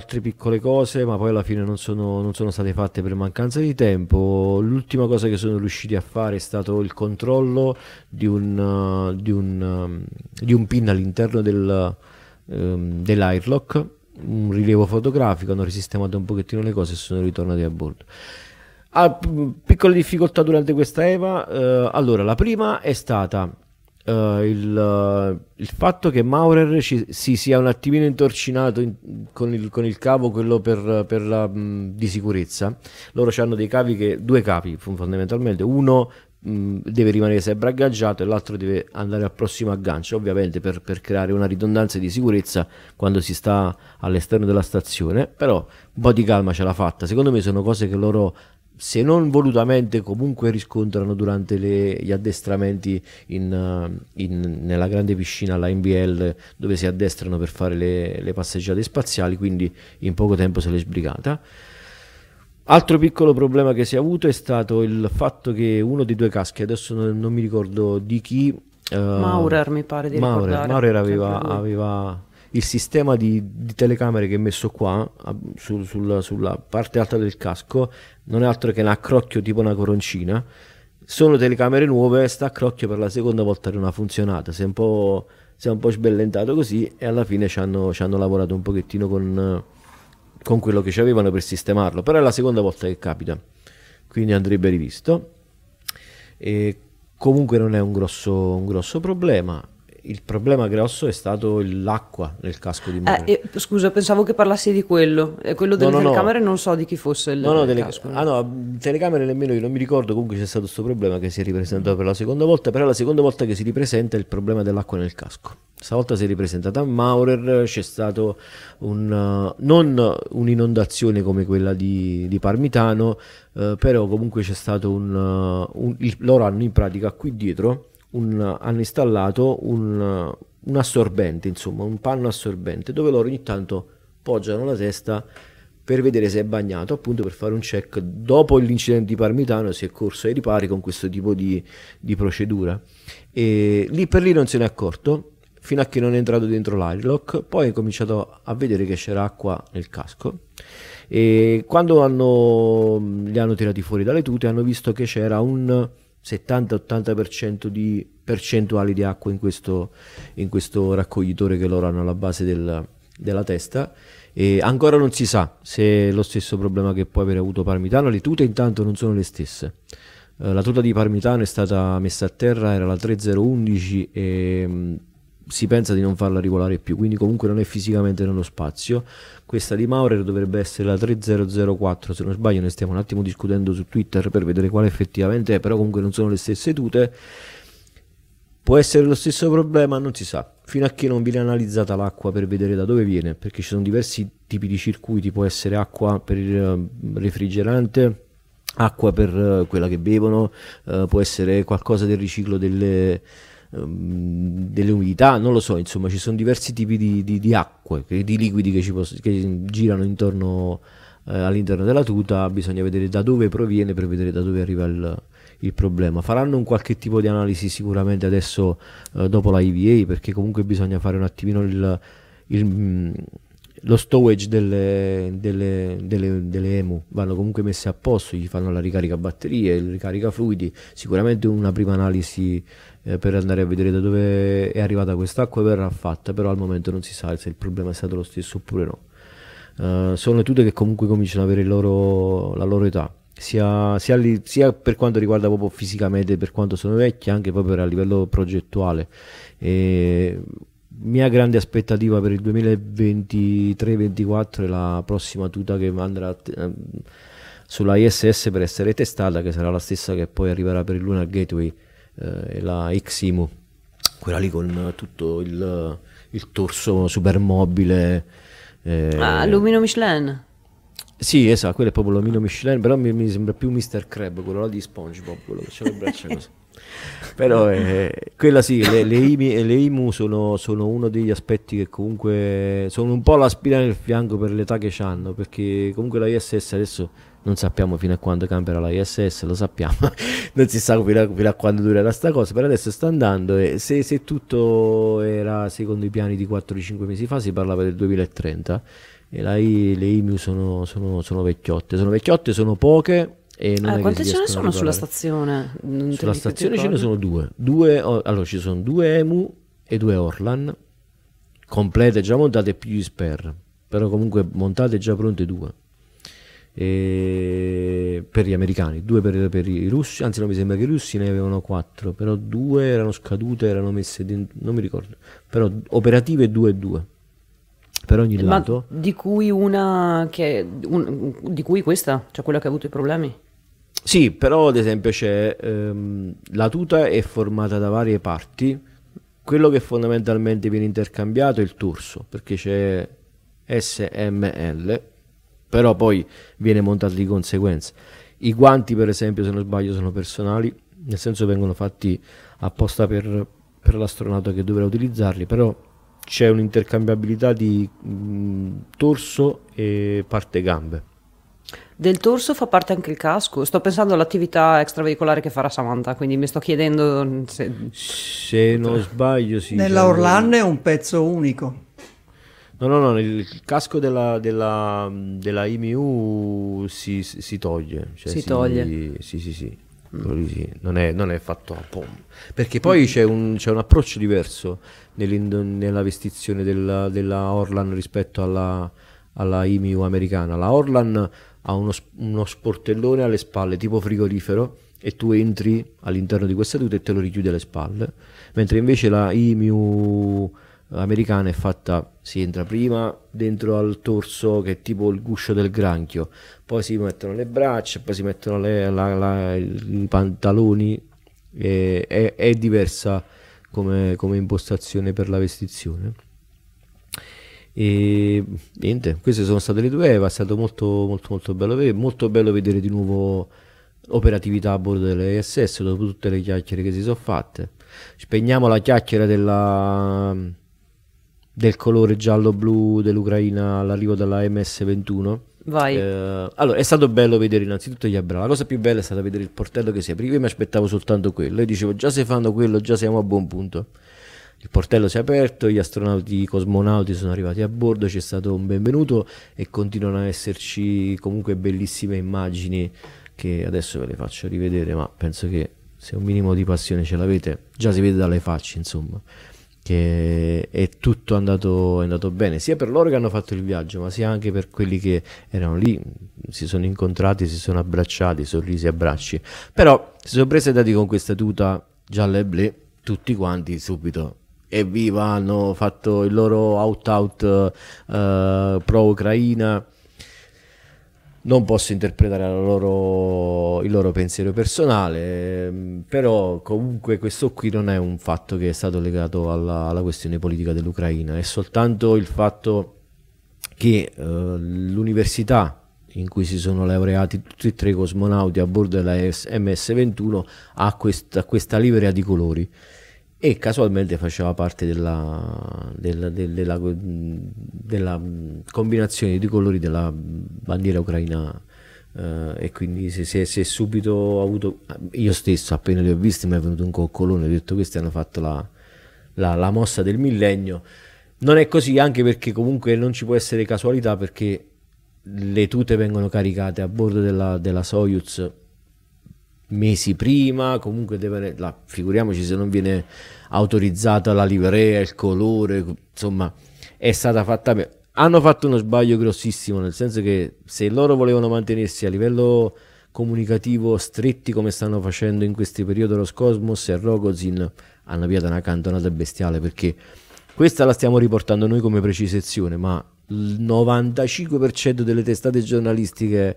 cose, ma poi alla fine non sono state fatte per mancanza di tempo. L'ultima cosa che sono riusciti a fare è stato il controllo di un pin all'interno dell'airlock, un rilievo fotografico. Hanno risistemato un pochettino le cose e sono ritornati a bordo. Piccole difficoltà durante questa EVA. Allora, la prima è stata il fatto che Maurer si sia un attimino intorcinato con il cavo, quello per la di sicurezza. Loro hanno dei cavi due cavi fondamentalmente, uno deve rimanere sempre aggaggiato e l'altro deve andare al prossimo aggancio, ovviamente per creare una ridondanza di sicurezza quando si sta all'esterno della stazione. Però un po' di calma ce l'ha fatta. Secondo me sono cose che loro, se non volutamente, comunque riscontrano durante gli addestramenti nella grande piscina, la NBL, dove si addestrano per fare le passeggiate spaziali, quindi in poco tempo se l'è sbrigata. Altro piccolo problema che si è avuto è stato il fatto che uno dei due caschi, adesso non mi ricordo di chi, Maurer mi pare di ricordare. Maurer aveva il sistema di telecamere che è messo qua sulla parte alta del casco, non è altro che un accrocchio tipo una coroncina. Sono telecamere nuove, sta accrocchio per la seconda volta non ha funzionato, si è un po' sbellentato così, e alla fine ci hanno lavorato un pochettino con quello che ci avevano per sistemarlo, però è la seconda volta che capita, quindi andrebbe rivisto. E comunque non è un grosso problema. Il problema grosso è stato l'acqua nel casco di Maurer. Scusa, pensavo che parlassi di quello delle telecamere, no. Non so di chi fosse il casco. Telecamere nemmeno io, non mi ricordo. Comunque c'è stato questo problema che si è ripresentato per la seconda volta, però la seconda volta che si ripresenta il problema dell'acqua nel casco. Stavolta si è ripresentata a Maurer, c'è stato non un'inondazione come quella di Parmitano, però comunque c'è stato loro hanno in pratica qui dietro hanno installato un assorbente, insomma un panno assorbente, dove loro ogni tanto poggiano la testa per vedere se è bagnato, appunto per fare un check. Dopo l'incidente di Parmitano si è corso ai ripari con questo tipo di procedura, e lì per lì non se n'è accorto fino a che non è entrato dentro l'airlock. Poi è cominciato a vedere che c'era acqua nel casco, e quando li hanno tirati fuori dalle tute hanno visto che c'era un 70-80% di percentuali di acqua in questo raccoglitore che loro hanno alla base della testa. E ancora non si sa se è lo stesso problema che può aver avuto Parmitano. Le tute intanto non sono le stesse. La tuta di Parmitano è stata messa a terra, era la 3011, e si pensa di non farla regolare più, quindi comunque non è fisicamente nello spazio. Questa di Maurer dovrebbe essere la 3004, se non sbaglio. Ne stiamo un attimo discutendo su Twitter per vedere quale effettivamente è, però comunque non sono le stesse tute. Può essere lo stesso problema, non si sa, fino a che non viene analizzata l'acqua per vedere da dove viene, perché ci sono diversi tipi di circuiti. Può essere acqua per il refrigerante, acqua per quella che bevono, può essere qualcosa del riciclo delle umidità, non lo so, insomma ci sono diversi tipi di acque, di liquidi che girano intorno all'interno della tuta. Bisogna vedere da dove proviene per vedere da dove arriva il problema. Faranno un qualche tipo di analisi sicuramente adesso, dopo la IVA, perché comunque bisogna fare un attimino lo stowage delle EMU. Vanno comunque messe a posto, gli fanno la ricarica batterie, il ricarica fluidi. Sicuramente una prima analisi per andare a vedere da dove è arrivata quest'acqua verrà fatta, però al momento non si sa se il problema è stato lo stesso oppure no. Sono tutte che comunque cominciano ad avere la loro età, sia per quanto riguarda proprio fisicamente, per quanto sono vecchie, anche proprio a livello progettuale. Mia grande aspettativa per il 2023-2024 è la prossima tuta che andrà sulla ISS per essere testata, che sarà la stessa che poi arriverà per il Lunar Gateway, la XEMU, quella lì con tutto il torso supermobile. L'omino Michelin. Sì, esatto, quello è proprio l'omino Michelin, però mi sembra più Mr. Crab, quello là di SpongeBob, quello che c'ha le braccia così. Però quella sì, le IMU sono uno degli aspetti che comunque sono un po' la spina nel fianco per l'età che hanno, perché comunque la ISS adesso non sappiamo fino a quando camperà la ISS, lo sappiamo, non si sa fino a quando durerà sta cosa, però adesso sta andando, e se tutto era secondo i piani di 4-5 mesi fa si parlava del 2030, e le IMU sono vecchiotte, sono poche. E non quante ce ne sono sulla stazione? Sulla stazione ce ne sono due. Allora ci sono due EMU e due Orlan complete, già montate, più gli SPER, però comunque montate già pronte due. per gli americani, due per i russi, anzi no, mi sembra che i russi ne avevano 4, però 2 erano scadute, erano messe dentro, non mi ricordo, però operative 2 e 2 per ogni lato, di cui una che di cui questa, cioè quella che ha avuto i problemi. Sì, però ad esempio c'è la tuta è formata da varie parti, quello che fondamentalmente viene intercambiato è il torso, perché c'è SML, però poi viene montato di conseguenza. I guanti per esempio, se non sbaglio, sono personali, nel senso vengono fatti apposta per l'astronauta che dovrà utilizzarli, però c'è un'intercambiabilità di torso e parte gambe. Del torso fa parte anche il casco. Sto pensando all'attività extraveicolare che farà Samantha, quindi mi sto chiedendo se non sbaglio sì, nella Orlan è un pezzo unico. No, il casco della EMU si toglie. Cioè si toglie? Sì. Non è fatto a pom. Perché poi c'è un approccio diverso nella vestizione della Orlan rispetto alla EMU americana. La Orlan ha uno sportellone alle spalle, tipo frigorifero, e tu entri all'interno di questa tuta e te lo richiude alle spalle, mentre invece la EMU americana è fatta, si entra prima dentro al torso che è tipo il guscio del granchio, poi si mettono le braccia, poi si mettono i pantaloni, è diversa come impostazione per la vestizione. E niente, queste sono state le due. È stato molto bello, molto bello vedere di nuovo operatività a bordo dell'ISS dopo tutte le chiacchiere che si sono fatte. Spegniamo la chiacchiera del colore giallo-blu dell'Ucraina all'arrivo della AMS 21. Vai. Allora, è stato bello vedere innanzitutto gli abbracci. La cosa più bella è stata vedere il portello che si apriva. Io mi aspettavo soltanto quello e dicevo, già se fanno quello già siamo a buon punto. Il portello si è aperto, gli astronauti, i cosmonauti sono arrivati a bordo, c'è stato un benvenuto e continuano a esserci comunque bellissime immagini che adesso ve le faccio rivedere, ma penso che se un minimo di passione ce l'avete, già si vede dalle facce, insomma, che è tutto è andato bene, sia per loro che hanno fatto il viaggio, ma sia anche per quelli che erano lì, si sono incontrati, si sono abbracciati, sorrisi, abbracci. Però si sono presentati con questa tuta gialla e blu, tutti quanti subito, evviva, hanno fatto il loro out-out pro-Ucraina. Non posso interpretare il loro pensiero personale, però comunque questo qui non è un fatto che è stato legato alla questione politica dell'Ucraina, è soltanto il fatto che l'università in cui si sono laureati tutti e tre i cosmonauti a bordo della MS-21 ha questa livrea di colori e casualmente faceva parte della combinazione di colori della bandiera ucraina, e quindi si è subito avuto, io stesso appena li ho visti mi è venuto un coccolone, ho detto questi hanno fatto la mossa del millennio. Non è così, anche perché comunque non ci può essere casualità, perché le tute vengono caricate a bordo della Soyuz mesi prima, comunque figuriamoci se non viene autorizzata la livrea, il colore, insomma è stata fatta. Hanno fatto uno sbaglio grossissimo, nel senso che se loro volevano mantenersi a livello comunicativo stretti come stanno facendo in questi periodi Los Cosmos e Rogozin, hanno avviato una cantonata bestiale, perché questa la stiamo riportando noi come precisazione, ma il 95% delle testate giornalistiche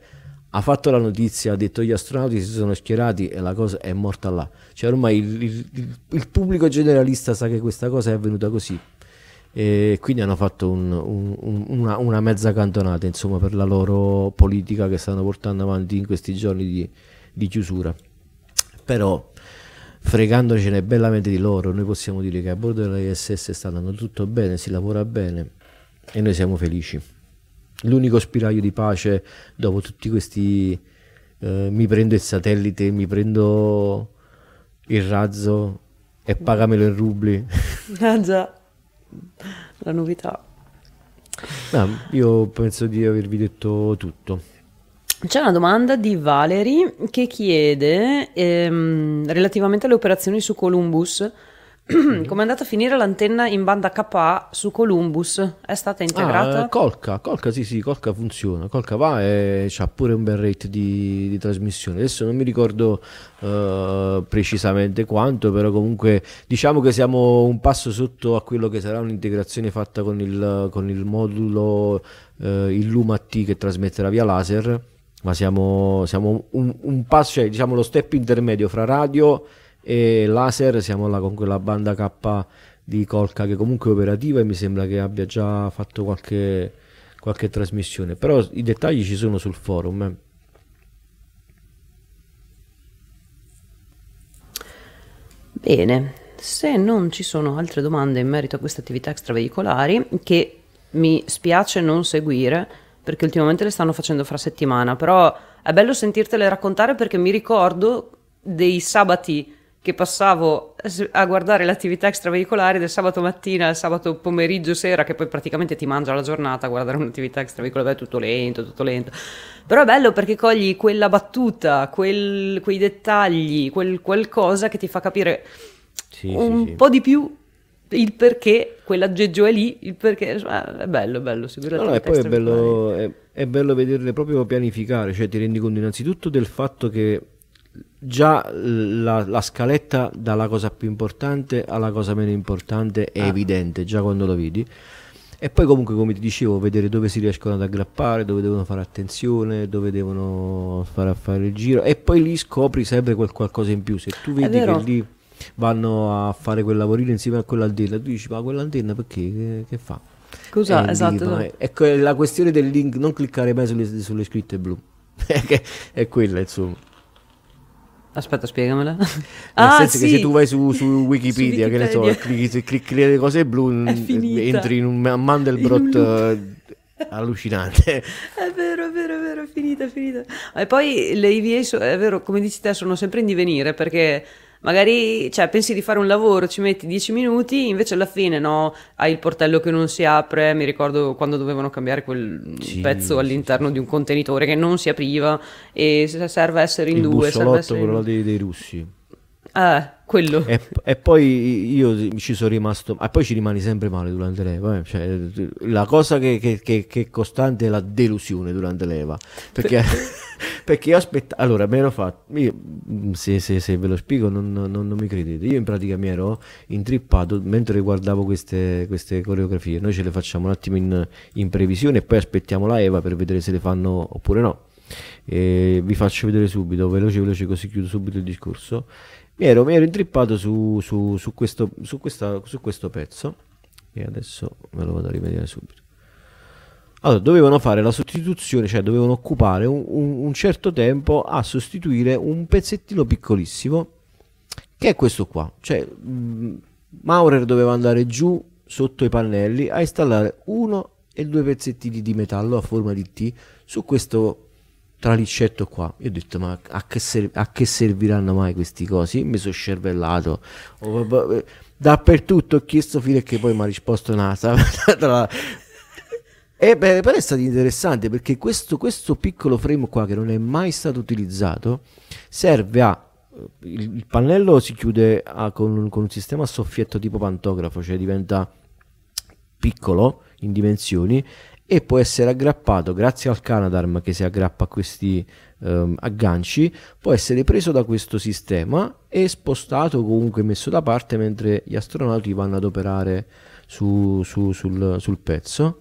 ha fatto la notizia, ha detto gli astronauti si sono schierati e la cosa è morta là. Cioè ormai il pubblico generalista sa che questa cosa è avvenuta così, e quindi hanno fatto una mezza cantonata, insomma, per la loro politica che stanno portando avanti in questi giorni di chiusura. Però fregandocene bellamente di loro, noi possiamo dire che a bordo dell'ISS sta andando tutto bene, si lavora bene e noi siamo felici. L'unico spiraglio di pace dopo tutti questi mi prendo il satellite, mi prendo il razzo e pagamelo in rubli. Ah già, la novità. No, io penso di avervi detto tutto. C'è una domanda di Valerie che chiede relativamente alle operazioni su Columbus, Come è andata a finire l'antenna in banda KA su Columbus? È stata integrata? Colca sì, Colca funziona, Colca va e c'ha pure un bel rate di trasmissione. Adesso non mi ricordo precisamente quanto, però comunque diciamo che siamo un passo sotto a quello che sarà un'integrazione fatta con il modulo Illuma-T che trasmetterà via laser, ma siamo un passo, cioè diciamo lo step intermedio fra radio e laser, siamo là con quella banda K di Colca che comunque è operativa e mi sembra che abbia già fatto qualche trasmissione, però i dettagli ci sono sul forum. Bene, se non ci sono altre domande in merito a queste attività extraveicolari, che mi spiace non seguire perché ultimamente le stanno facendo fra settimana, però è bello sentirtele raccontare perché mi ricordo dei sabati che passavo a guardare l'attività extraveicolare del sabato mattina al sabato pomeriggio sera, che poi praticamente ti mangia la giornata a guardare un'attività extraveicolare, è tutto lento, però è bello perché cogli quella battuta, quei dettagli, qualcosa che ti fa capire sì, po' di più il perché quell'aggeggio è lì, il perché è bello seguire l'attività extraveicolare. No, e poi è bello vederle proprio pianificare, cioè ti rendi conto innanzitutto del fatto che già la scaletta dalla cosa più importante alla cosa meno importante è evidente già quando lo vedi, e poi comunque come ti dicevo vedere dove si riescono ad aggrappare, dove devono fare attenzione, dove devono fare il giro, e poi lì scopri sempre qualcosa in più. Se tu vedi che lì vanno a fare quel lavorino insieme a quell'antenna, tu dici ma quell'antenna perché? Che fa? Cosa? Esatto. Ecco la questione del link, non cliccare mai sulle scritte blu è quella, insomma. Aspetta, spiegamela. Nel senso sì. Che se tu vai su Wikipedia, che ne so, clicchi le cose blu, entri in un mandelbrot allucinante. È vero, finita. E poi le EVA, è vero, come dici te, sono sempre in divenire, perché magari pensi di fare un lavoro, ci metti 10 minuti, invece alla fine no, hai il portello che non si apre. Mi ricordo quando dovevano cambiare quel pezzo all'interno di un contenitore che non si apriva e serve essere in due. Il bussolotto, quello dei russi. Quello. E poi io ci sono rimasto, e poi ci rimani sempre male durante l'EVA. La cosa che è costante è la delusione durante l'EVA, perché io aspettavo, allora me l'ho fatto io, se ve lo spiego non mi credete. Io in pratica mi ero intrippato mentre guardavo queste coreografie. Noi ce le facciamo un attimo in previsione e poi aspettiamo la EVA per vedere se le fanno oppure no, e vi faccio vedere subito, veloce così chiudo subito il discorso. Mi ero intrippato su questo pezzo e adesso me lo vado a rivedere subito. Allora, dovevano fare la sostituzione, cioè dovevano occupare un certo tempo a sostituire un pezzettino piccolissimo, che è questo qua. Cioè, Maurer doveva andare giù sotto i pannelli a installare 1 e 2 pezzettini di metallo a forma di T su questo tralicetto qua. Io ho detto, ma a che serviranno mai questi cosi? Mi sono scervellato. Dappertutto ho chiesto, fino a che poi mi ha risposto NASA. Però è stato interessante perché questo piccolo frame qua, che non è mai stato utilizzato, serve a... Il pannello si chiude con un sistema a soffietto tipo pantografo, cioè diventa piccolo in dimensioni e può essere aggrappato grazie al Canadarm che si aggrappa a questi agganci, può essere preso da questo sistema e spostato, comunque messo da parte mentre gli astronauti vanno ad operare sul pezzo.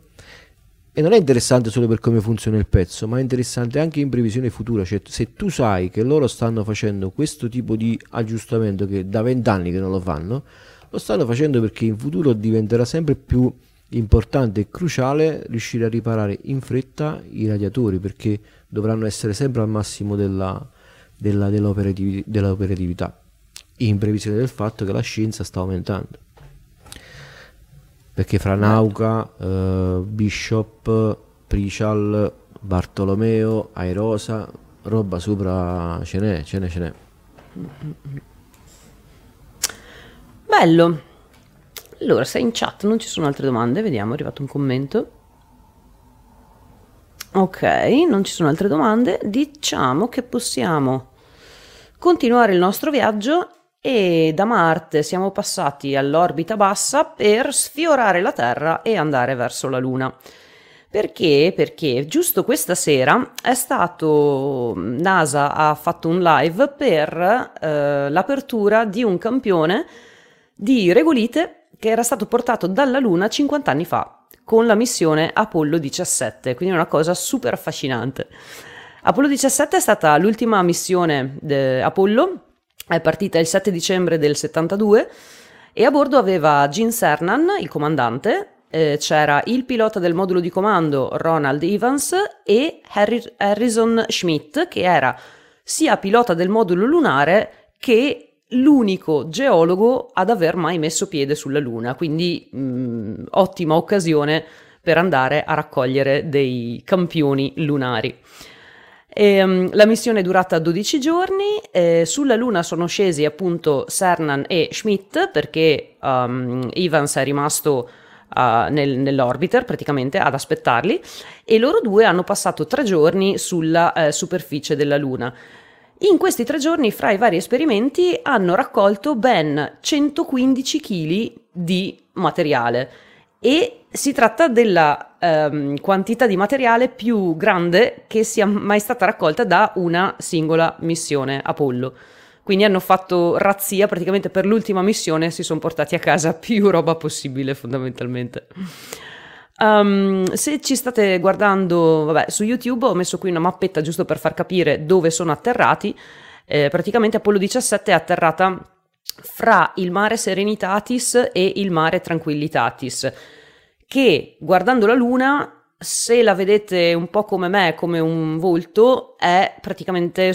E non è interessante solo per come funziona il pezzo, ma è interessante anche in previsione futura, cioè se tu sai che loro stanno facendo questo tipo di aggiustamento, che da 20 anni che non lo fanno, lo stanno facendo perché in futuro diventerà sempre più importante e cruciale riuscire a riparare in fretta i radiatori, perché dovranno essere sempre al massimo dell'operatività, in previsione del fatto che la scienza sta aumentando. Perché fra Nauka, Bishop, Prichal, Bartolomeo, iROSA, roba sopra ce n'è. Bello. Allora, sei in chat, non ci sono altre domande. Vediamo, è arrivato un commento. Ok, non ci sono altre domande. Diciamo che possiamo continuare il nostro viaggio e da Marte siamo passati all'orbita bassa per sfiorare la Terra e andare verso la Luna. Perché? Perché giusto questa sera è stato, NASA ha fatto un live per l'apertura di un campione di regolite che era stato portato dalla Luna 50 anni fa con la missione Apollo 17, quindi è una cosa super affascinante. Apollo 17 è stata l'ultima missione Apollo, è partita il 7 dicembre del 72 e a bordo aveva Gene Cernan, il comandante, c'era il pilota del modulo di comando Ronald Evans e Harrison Schmitt, che era sia pilota del modulo lunare che l'unico geologo ad aver mai messo piede sulla Luna, quindi ottima occasione per andare a raccogliere dei campioni lunari. La missione è durata 12 giorni, sulla Luna sono scesi appunto Cernan e Schmitt perché Evans è rimasto nell'orbiter praticamente ad aspettarli e loro due hanno passato 3 giorni sulla superficie della Luna. In questi 3 giorni, fra i vari esperimenti, hanno raccolto ben 115 kg di materiale e si tratta della quantità di materiale più grande che sia mai stata raccolta da una singola missione Apollo. Quindi hanno fatto razzia, praticamente per l'ultima missione si sono portati a casa più roba possibile fondamentalmente. Se ci state guardando su YouTube ho messo qui una mappetta giusto per far capire dove sono atterrati. Praticamente Apollo 17 è atterrata fra il mare Serenitatis e il mare Tranquillitatis, che guardando la Luna, se la vedete un po' come me, come un volto, è praticamente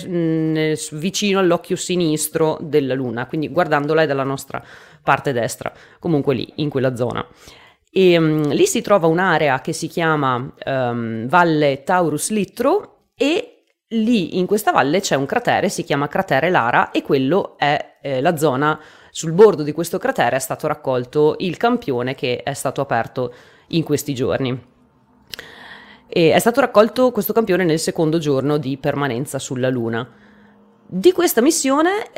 vicino all'occhio sinistro della Luna, quindi guardandola è dalla nostra parte destra, comunque lì, in quella zona. E lì si trova un'area che si chiama Valle Taurus Littrow e lì in questa valle c'è un cratere, si chiama cratere Lara, e quello è la zona, sul bordo di questo cratere è stato raccolto il campione che è stato aperto in questi giorni. E è stato raccolto questo campione nel secondo giorno di permanenza sulla Luna. Di questa missione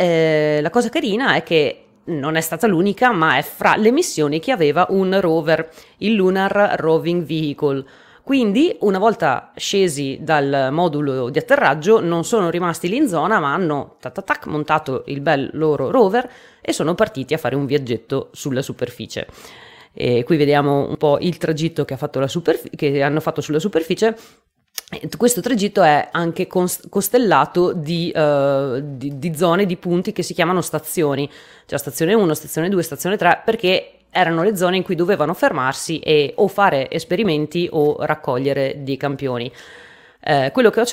la cosa carina è che non è stata l'unica, ma è fra le missioni che aveva un rover, il Lunar Roving Vehicle. Quindi una volta scesi dal modulo di atterraggio non sono rimasti lì in zona, ma hanno montato il bel loro rover e sono partiti a fare un viaggetto sulla superficie. E qui vediamo un po' il tragitto che, che hanno fatto sulla superficie. Questo tragitto è anche costellato di zone, di punti che si chiamano stazioni, cioè stazione 1, stazione 2, stazione 3, perché erano le zone in cui dovevano fermarsi e o fare esperimenti o raccogliere dei campioni. Quello che ho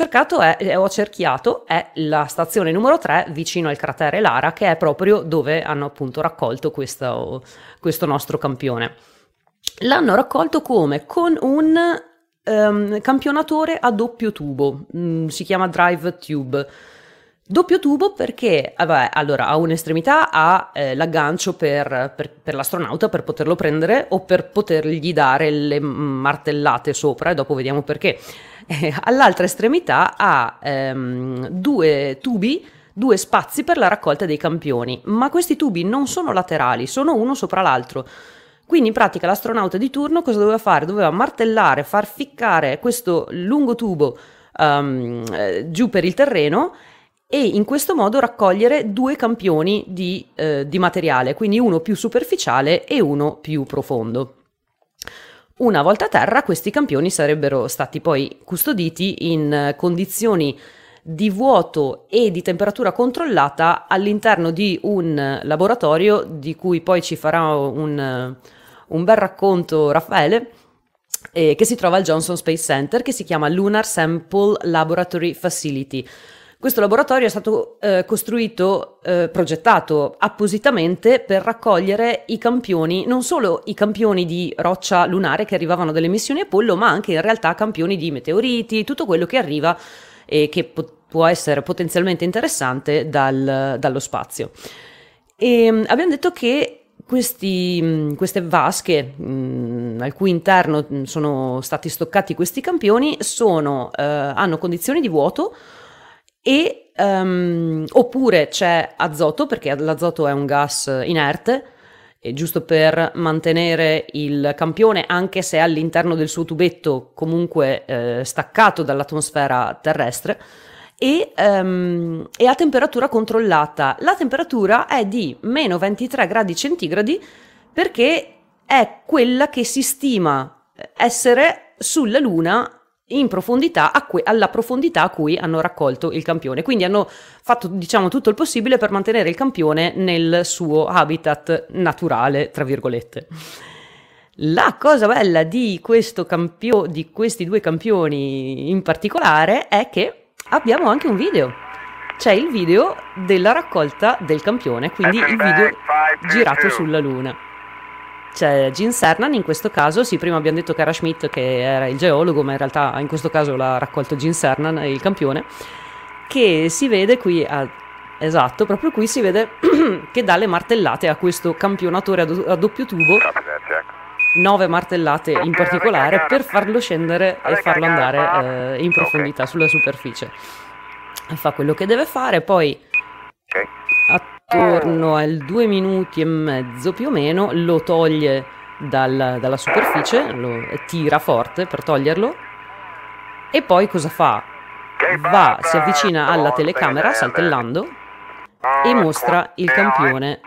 cerchiato è la stazione numero 3 vicino al cratere Lara, che è proprio dove hanno appunto raccolto questo nostro campione. L'hanno raccolto con un campionatore a doppio tubo, si chiama drive tube. Doppio tubo perché allora a un'estremità ha l'aggancio per l'astronauta per poterlo prendere o per potergli dare le martellate sopra, e dopo vediamo perché. All'altra estremità ha 2 tubi, 2 spazi per la raccolta dei campioni, ma questi tubi non sono laterali, sono uno sopra l'altro. Quindi in pratica l'astronauta di turno cosa doveva fare? Doveva martellare, far ficcare questo lungo tubo giù per il terreno e in questo modo raccogliere 2 campioni di materiale, quindi uno più superficiale e uno più profondo. Una volta a terra questi campioni sarebbero stati poi custoditi in condizioni di vuoto e di temperatura controllata all'interno di un laboratorio di cui poi ci farà un bel racconto Raffaele, che si trova al Johnson Space Center, che si chiama Lunar Sample Laboratory Facility. Questo laboratorio è stato progettato appositamente per raccogliere i campioni, non solo i campioni di roccia lunare che arrivavano dalle missioni Apollo, ma anche in realtà campioni di meteoriti, tutto quello che arriva e che può essere potenzialmente interessante dallo spazio. E abbiamo detto che queste vasche, al cui interno sono stati stoccati questi campioni, hanno condizioni di vuoto e oppure c'è azoto, perché l'azoto è un gas inerte, e giusto per mantenere il campione, anche se all'interno del suo tubetto comunque staccato dall'atmosfera terrestre, e a temperatura controllata. La temperatura è di meno 23 gradi centigradi perché è quella che si stima essere sulla Luna in profondità, alla profondità a cui hanno raccolto il campione. Quindi hanno fatto, diciamo, tutto il possibile per mantenere il campione nel suo habitat naturale, tra virgolette. La cosa bella di questo di questi due campioni in particolare è che abbiamo anche un video. C'è il video della raccolta del campione, quindi il video girato sulla Luna. C'è Gene Cernan in questo caso, sì, prima abbiamo detto che era Schmitt, che era il geologo, ma in realtà in questo caso l'ha raccolto Gene Cernan, il campione, che si vede qui, esatto, proprio qui si vede che dà le martellate a questo campionatore a doppio tubo, 9 martellate in particolare, per farlo scendere e farlo andare in profondità sulla superficie. Fa quello che deve fare, poi attorno al 2 minuti e mezzo più o meno lo toglie dalla superficie, lo tira forte per toglierlo, e poi cosa fa? Si avvicina alla telecamera saltellando e mostra il campione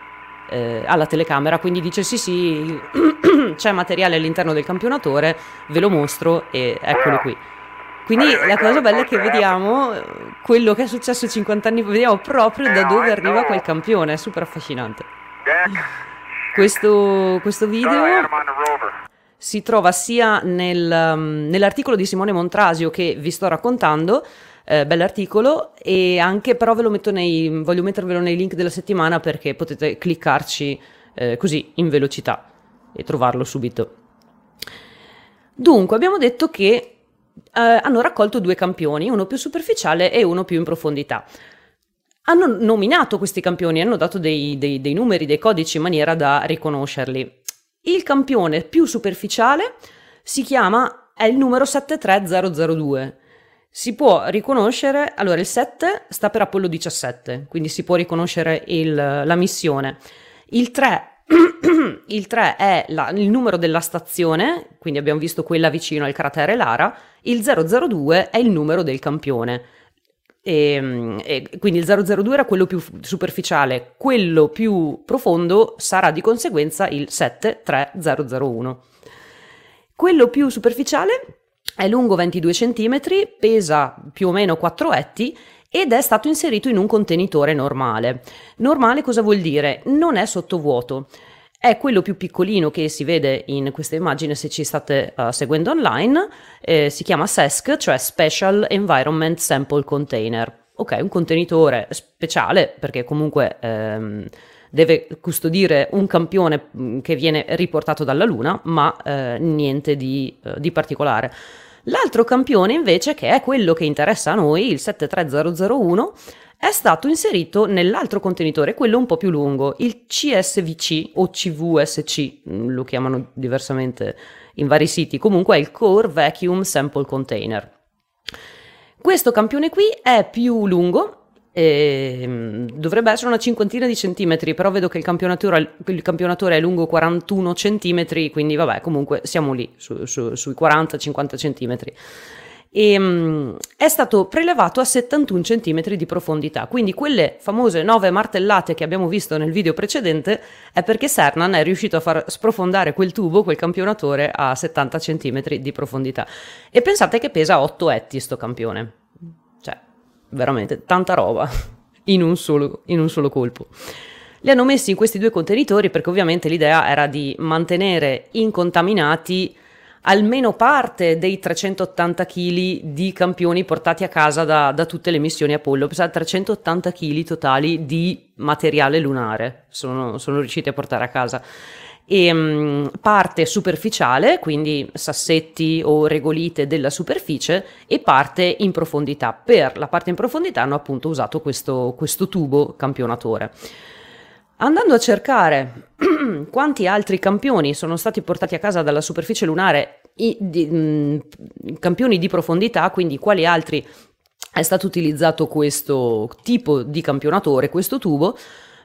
alla telecamera, quindi dice sì, c'è materiale all'interno del campionatore, ve lo mostro e eccolo qui. Quindi la cosa bella è che vediamo quello che è successo 50 anni fa, vediamo proprio da dove arriva quel campione, è super affascinante. Questo video si trova sia nell'articolo di Simone Montrasio che vi sto raccontando, bell'articolo, e anche però ve lo metto voglio mettervelo nei link della settimana, perché potete cliccarci così in velocità e trovarlo subito. Dunque, abbiamo detto che hanno raccolto due campioni, uno più superficiale e uno più in profondità. Hanno nominato questi campioni, hanno dato dei numeri, dei codici, in maniera da riconoscerli. Il campione più superficiale è il numero 73002. Si può riconoscere, allora il 7 sta per Apollo 17, quindi si può riconoscere la missione. Il 3 è il numero della stazione, quindi abbiamo visto quella vicino al cratere Lara. Il 002 è il numero del campione, e quindi il 002 era quello più superficiale, quello più profondo sarà di conseguenza il 73001. Quello più superficiale è lungo 22 cm, pesa più o meno 4 etti ed è stato inserito in un contenitore normale. Normale cosa vuol dire? Non è sottovuoto. È quello più piccolino che si vede in questa immagine se ci state seguendo online. Si chiama SESC, cioè Special Environment Sample Container. Ok, un contenitore speciale perché comunque deve custodire un campione che viene riportato dalla Luna, ma niente di particolare. L'altro campione invece, che è quello che interessa a noi, il 73001, è stato inserito nell'altro contenitore, quello un po' più lungo, il CSVC o CVSC, lo chiamano diversamente in vari siti, comunque è il Core Vacuum Sample Container. Questo campione qui è più lungo, dovrebbe essere una cinquantina di centimetri, però vedo che il campionatore è lungo 41 centimetri, quindi vabbè, comunque siamo lì sui 40-50 centimetri. È stato prelevato a 71 centimetri di profondità, quindi quelle famose 9 martellate che abbiamo visto nel video precedente è perché Cernan è riuscito a far sprofondare quel campionatore a 70 centimetri di profondità. E pensate che pesa 8 etti sto campione, veramente tanta roba in un solo colpo. Li hanno messi in questi due contenitori perché ovviamente l'idea era di mantenere incontaminati almeno parte dei 380 kg di campioni portati a casa da tutte le missioni Apollo. Pensate, 380 kg totali di materiale lunare sono riusciti a portare a casa. Parte superficiale, quindi sassetti o regolite della superficie, e parte in profondità. Per la parte in profondità hanno appunto usato questo tubo campionatore. Andando a cercare quanti altri campioni sono stati portati a casa dalla superficie lunare, campioni di profondità, quindi quali altri è stato utilizzato questo tipo di campionatore, questo tubo.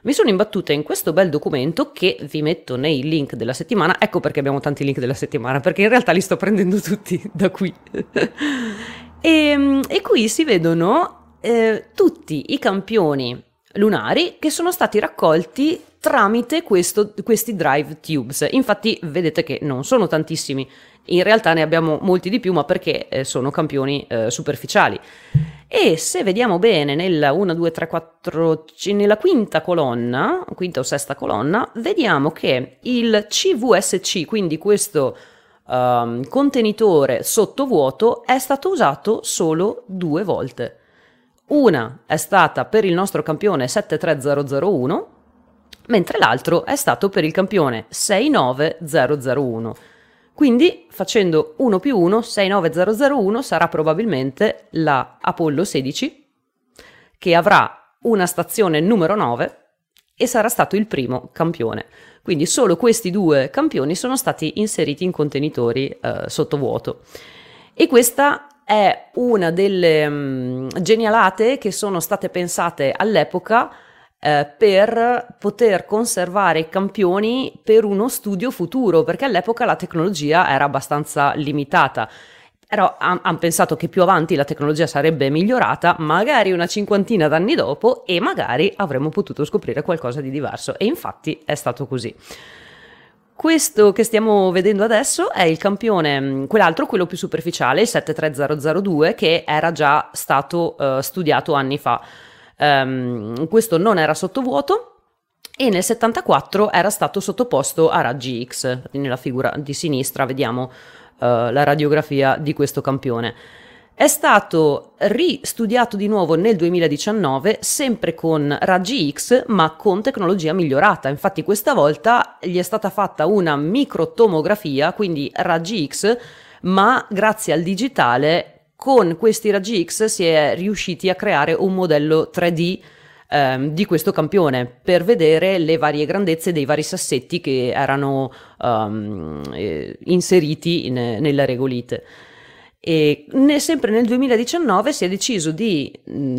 Mi sono imbattuta in questo bel documento che vi metto nei link della settimana, ecco perché abbiamo tanti link della settimana, perché in realtà li sto prendendo tutti da qui. E qui si vedono tutti i campioni lunari che sono stati raccolti tramite questi drive tubes. Infatti vedete che non sono tantissimi, in realtà ne abbiamo molti di più, ma perché sono campioni superficiali. E se vediamo bene nella 1, 2, 3, 4, nella quinta colonna, quinta o sesta colonna, vediamo che il CVSC, quindi questo contenitore sottovuoto, è stato usato solo 2 volte. Una è stata per il nostro campione 73001, mentre l'altro è stato per il campione 69001. Quindi facendo 1 più 1, 69001 sarà probabilmente la Apollo 16, che avrà una stazione numero 9 e sarà stato il primo campione. Quindi solo questi 2 campioni sono stati inseriti in contenitori sottovuoto. E questa è una delle genialate che sono state pensate all'epoca per poter conservare i campioni per uno studio futuro, perché all'epoca la tecnologia era abbastanza limitata. Però hanno pensato che più avanti la tecnologia sarebbe migliorata, magari una cinquantina d'anni dopo, e magari avremmo potuto scoprire qualcosa di diverso, e infatti è stato così. Questo che stiamo vedendo adesso è il campione, quell'altro, quello più superficiale, il 73002, che era già stato studiato anni fa. Questo non era sottovuoto e nel 74 era stato sottoposto a raggi X. Nella figura di sinistra vediamo la radiografia di questo campione. È stato ristudiato di nuovo nel 2019, sempre con raggi X, ma con tecnologia migliorata. Infatti questa volta gli è stata fatta una microtomografia, quindi raggi X, ma grazie al digitale con questi raggi X si è riusciti a creare un modello 3D di questo campione, per vedere le varie grandezze dei vari sassetti che erano inseriti nella regolite. E sempre nel 2019 si è deciso di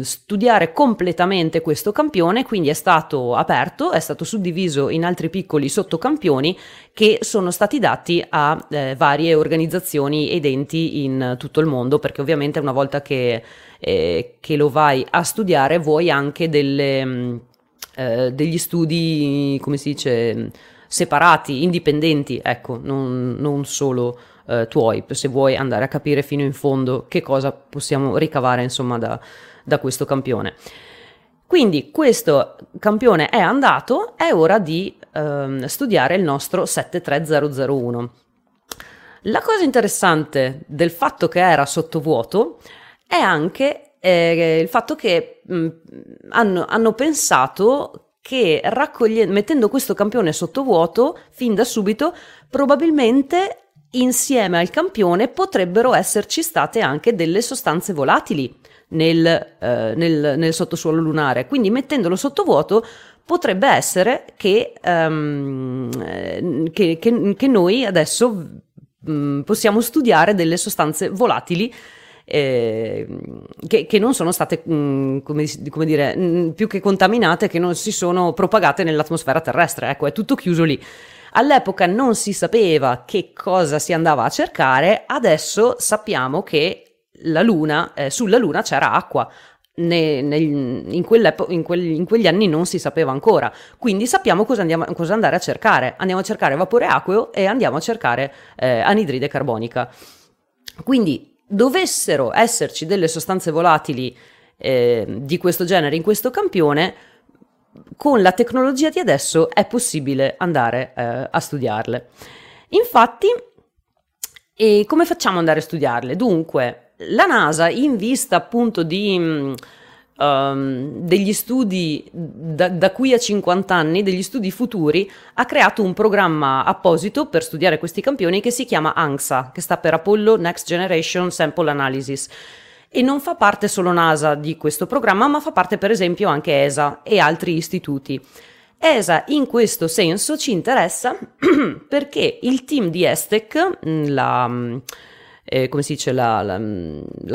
studiare completamente questo campione, quindi è stato aperto, è stato suddiviso in altri piccoli sottocampioni che sono stati dati a varie organizzazioni ed enti in tutto il mondo, perché ovviamente una volta che lo vai a studiare vuoi anche degli studi, come si dice, separati, indipendenti, ecco, non solo tuoi, se vuoi andare a capire fino in fondo che cosa possiamo ricavare, insomma, da questo campione. Quindi questo campione è andato, è ora di studiare il nostro 73001. La cosa interessante del fatto che era sottovuoto è anche il fatto che hanno pensato che mettendo questo campione sottovuoto fin da subito, probabilmente insieme al campione potrebbero esserci state anche delle sostanze volatili nel sottosuolo lunare. Quindi mettendolo sottovuoto potrebbe essere che noi adesso possiamo studiare delle sostanze volatili che non sono state più che contaminate, che non si sono propagate nell'atmosfera terrestre. Ecco, è tutto chiuso lì. All'epoca non si sapeva che cosa si andava a cercare, adesso sappiamo che sulla Luna c'era acqua, in quegli anni non si sapeva ancora, quindi sappiamo cosa andare a cercare. Andiamo a cercare vapore acqueo e andiamo a cercare anidride carbonica. Quindi dovessero esserci delle sostanze volatili di questo genere in questo campione, con la tecnologia di adesso è possibile andare a studiarle. Infatti, come facciamo ad andare a studiarle? Dunque, la NASA, in vista appunto di degli studi da qui a 50 anni, degli studi futuri, ha creato un programma apposito per studiare questi campioni che si chiama ANGSA, che sta per Apollo Next Generation Sample Analysis. E non fa parte solo NASA di questo programma, ma fa parte per esempio anche ESA e altri istituti. ESA in questo senso ci interessa perché il team di ESTEC, come si dice, la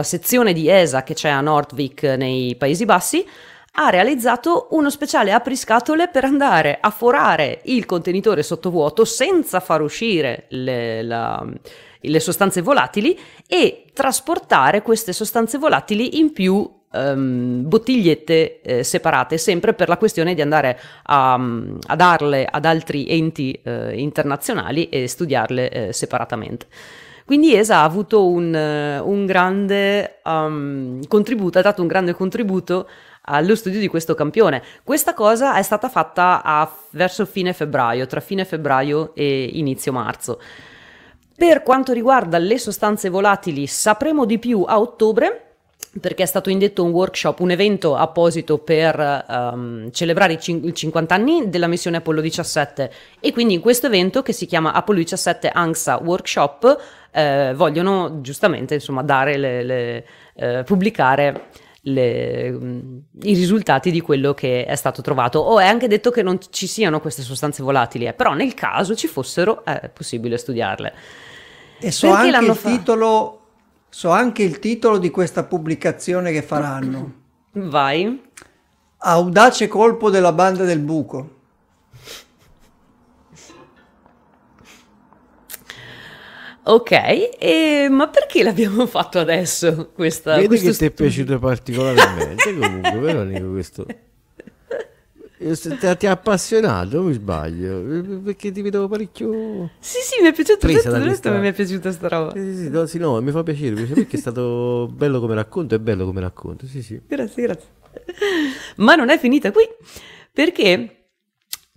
sezione di ESA che c'è a Noordwijk nei Paesi Bassi, ha realizzato uno speciale apriscatole per andare a forare il contenitore sottovuoto senza far uscire le sostanze volatili e trasportare queste sostanze volatili in più bottigliette separate, sempre per la questione di andare a darle ad altri enti internazionali e studiarle separatamente. Quindi ESA ha avuto un grande contributo, ha dato un grande contributo allo studio di questo campione. Questa cosa è stata fatta verso fine febbraio, tra fine febbraio e inizio marzo. Per quanto riguarda le sostanze volatili sapremo di più a ottobre, perché è stato indetto un workshop, un evento apposito per celebrare i 50 anni della missione Apollo 17, e quindi in questo evento, che si chiama Apollo 17 ANGSA Workshop, vogliono giustamente, insomma, dare pubblicare i risultati di quello che è stato trovato. O è anche detto che non ci siano queste sostanze volatili, però nel caso ci fossero è possibile studiarle. E so anche il titolo di questa pubblicazione che faranno. Vai. Audace colpo della banda del buco. Ok, ma perché l'abbiamo fatto adesso? Vedi che ti è piaciuto particolarmente comunque, Veronica, questo. Ti ha appassionato, mi sbaglio, perché ti vedevo parecchio... Sì, mi è piaciuto tutto, mi è piaciuta sta roba. No, mi fa piacere, perché è stato bello come racconto, sì. Grazie. Ma non è finita qui, perché...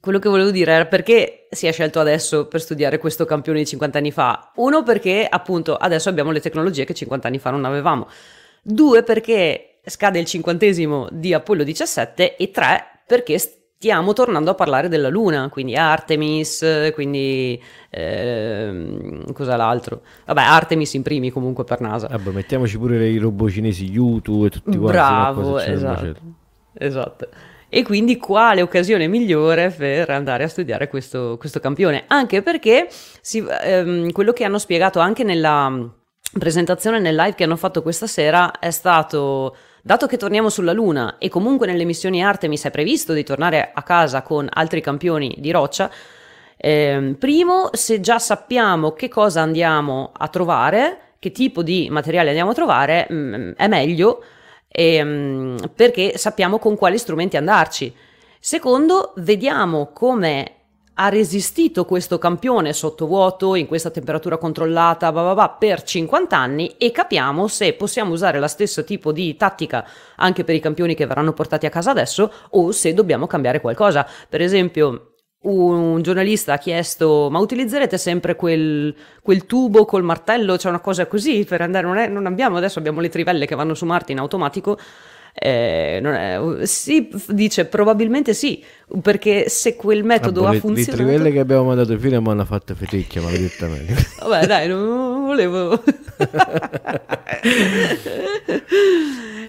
Quello che volevo dire era perché si è scelto adesso per studiare questo campione di 50 anni fa. Uno, perché appunto adesso abbiamo le tecnologie che 50 anni fa non avevamo. Due, perché scade il 50° di Apollo 17. E tre, perché stiamo tornando a parlare della Luna, quindi Artemis, quindi cos'è l'altro? Vabbè, Artemis in primi comunque per NASA. Vabbè, mettiamoci pure i robot cinesi Yutu e tutti quanti. Bravo, esatto. E quindi quale occasione migliore per andare a studiare questo campione? Anche perché quello che hanno spiegato anche nella presentazione, nel live che hanno fatto questa sera, è stato, dato che torniamo sulla Luna e comunque nelle missioni Artemis è previsto di tornare a casa con altri campioni di roccia, primo, se già sappiamo che cosa andiamo a trovare, che tipo di materiale andiamo a trovare, è meglio, perché sappiamo con quali strumenti andarci. Secondo, vediamo come ha resistito questo campione sottovuoto in questa temperatura controllata per 50 anni e capiamo se possiamo usare lo stesso tipo di tattica anche per i campioni che verranno portati a casa adesso, o se dobbiamo cambiare qualcosa. Per esempio, un giornalista ha chiesto: ma utilizzerete sempre quel tubo col martello? C'è una cosa così per andare? Non abbiamo, adesso abbiamo le trivelle che vanno su Marte in automatico. Sì, dice, probabilmente sì, perché se quel metodo ha funzionato. Le trivelle che abbiamo mandato fino a mi hanno fatto feticchia, maledettamente. Vabbè, dai, non volevo.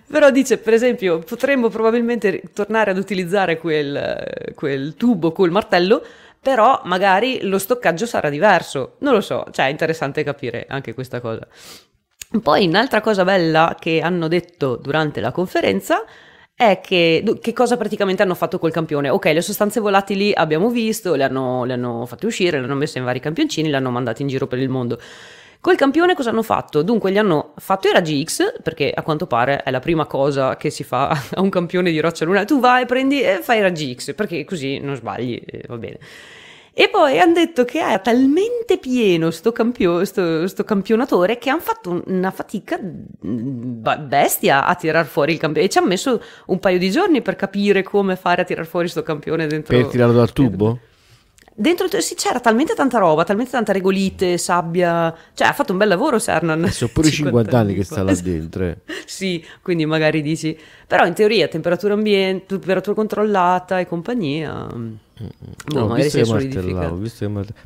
Però dice, per esempio, potremmo probabilmente tornare ad utilizzare quel tubo col martello, però magari lo stoccaggio sarà diverso, non lo so, cioè è interessante capire anche questa cosa. Poi un'altra cosa bella che hanno detto durante la conferenza è che cosa praticamente hanno fatto col campione. Ok, le sostanze volatili abbiamo visto, le hanno fatte uscire, le hanno messe in vari campioncini, le hanno mandate in giro per il mondo. Col campione cosa hanno fatto? Dunque, gli hanno fatto i raggi X, perché a quanto pare è la prima cosa che si fa a un campione di roccia lunare. Tu vai, prendi e fai i raggi X, perché così non sbagli, va bene. E poi hanno detto che è talmente pieno sto campionatore che hanno fatto una fatica bestia a tirar fuori il campione. E ci hanno messo un paio di giorni per capire come fare a tirar fuori sto campione dentro. Per tirarlo dal tubo? Dentro sì, c'era talmente tanta roba, talmente tanta regolite, sabbia, cioè ha fatto un bel lavoro Cernan. Sono pure 50 anni che sta là dentro. Sì, quindi magari dici, però in teoria temperatura ambiente, temperatura controllata e compagnia. No, magari si è solidificato.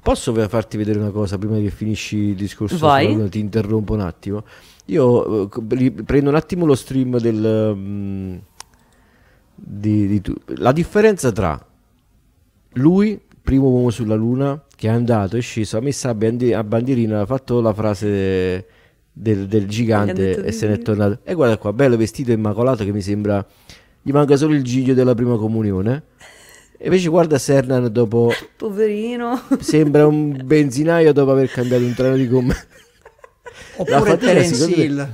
Posso farti vedere una cosa prima che finisci il discorso? Vai. Ti interrompo un attimo. Io prendo un attimo lo stream la differenza tra lui, primo uomo sulla Luna, che è andato, è sceso, ha messo a bandierina, ha fatto la frase del gigante e se n'è tornato. E guarda qua, bello vestito immacolato, che mi sembra gli manca solo il giglio della prima comunione. E invece guarda Cernan dopo, poverino, sembra un benzinaio dopo aver cambiato un treno di gomma. Oppure Terence Hill.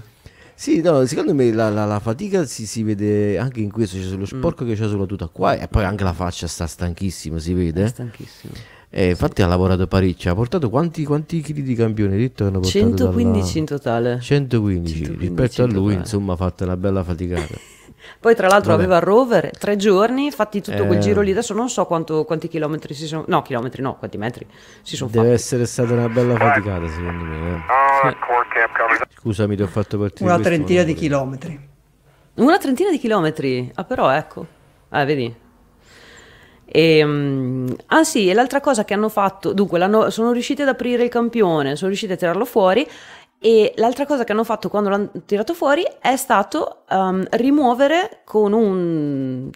Sì, no, secondo me la fatica si vede anche in questo, c'è sullo sporco che c'è sulla tuta qua, e poi anche la faccia sta stanchissimo, si vede. È stanchissimo. Infatti ha lavorato parecchio, ha portato quanti chili di campione? Detto hanno portato 115 in totale. 115 rispetto a lui, insomma, ha fatto una bella faticata. Poi tra l'altro aveva il rover 3 giorni, fatti tutto quel giro lì. Adesso non so quanti chilometri si sono, no chilometri no, quanti metri si sono fatti. Deve essere stata una bella faticata secondo me. Scusami, ti ho fatto partire una trentina di chilometri. Una trentina di chilometri? Ah però ecco, vedi. Ah sì, e l'altra cosa che hanno fatto, dunque sono riusciti ad aprire il campione, sono riusciti a tirarlo fuori. E l'altra cosa che hanno fatto quando l'hanno tirato fuori è stato rimuovere con un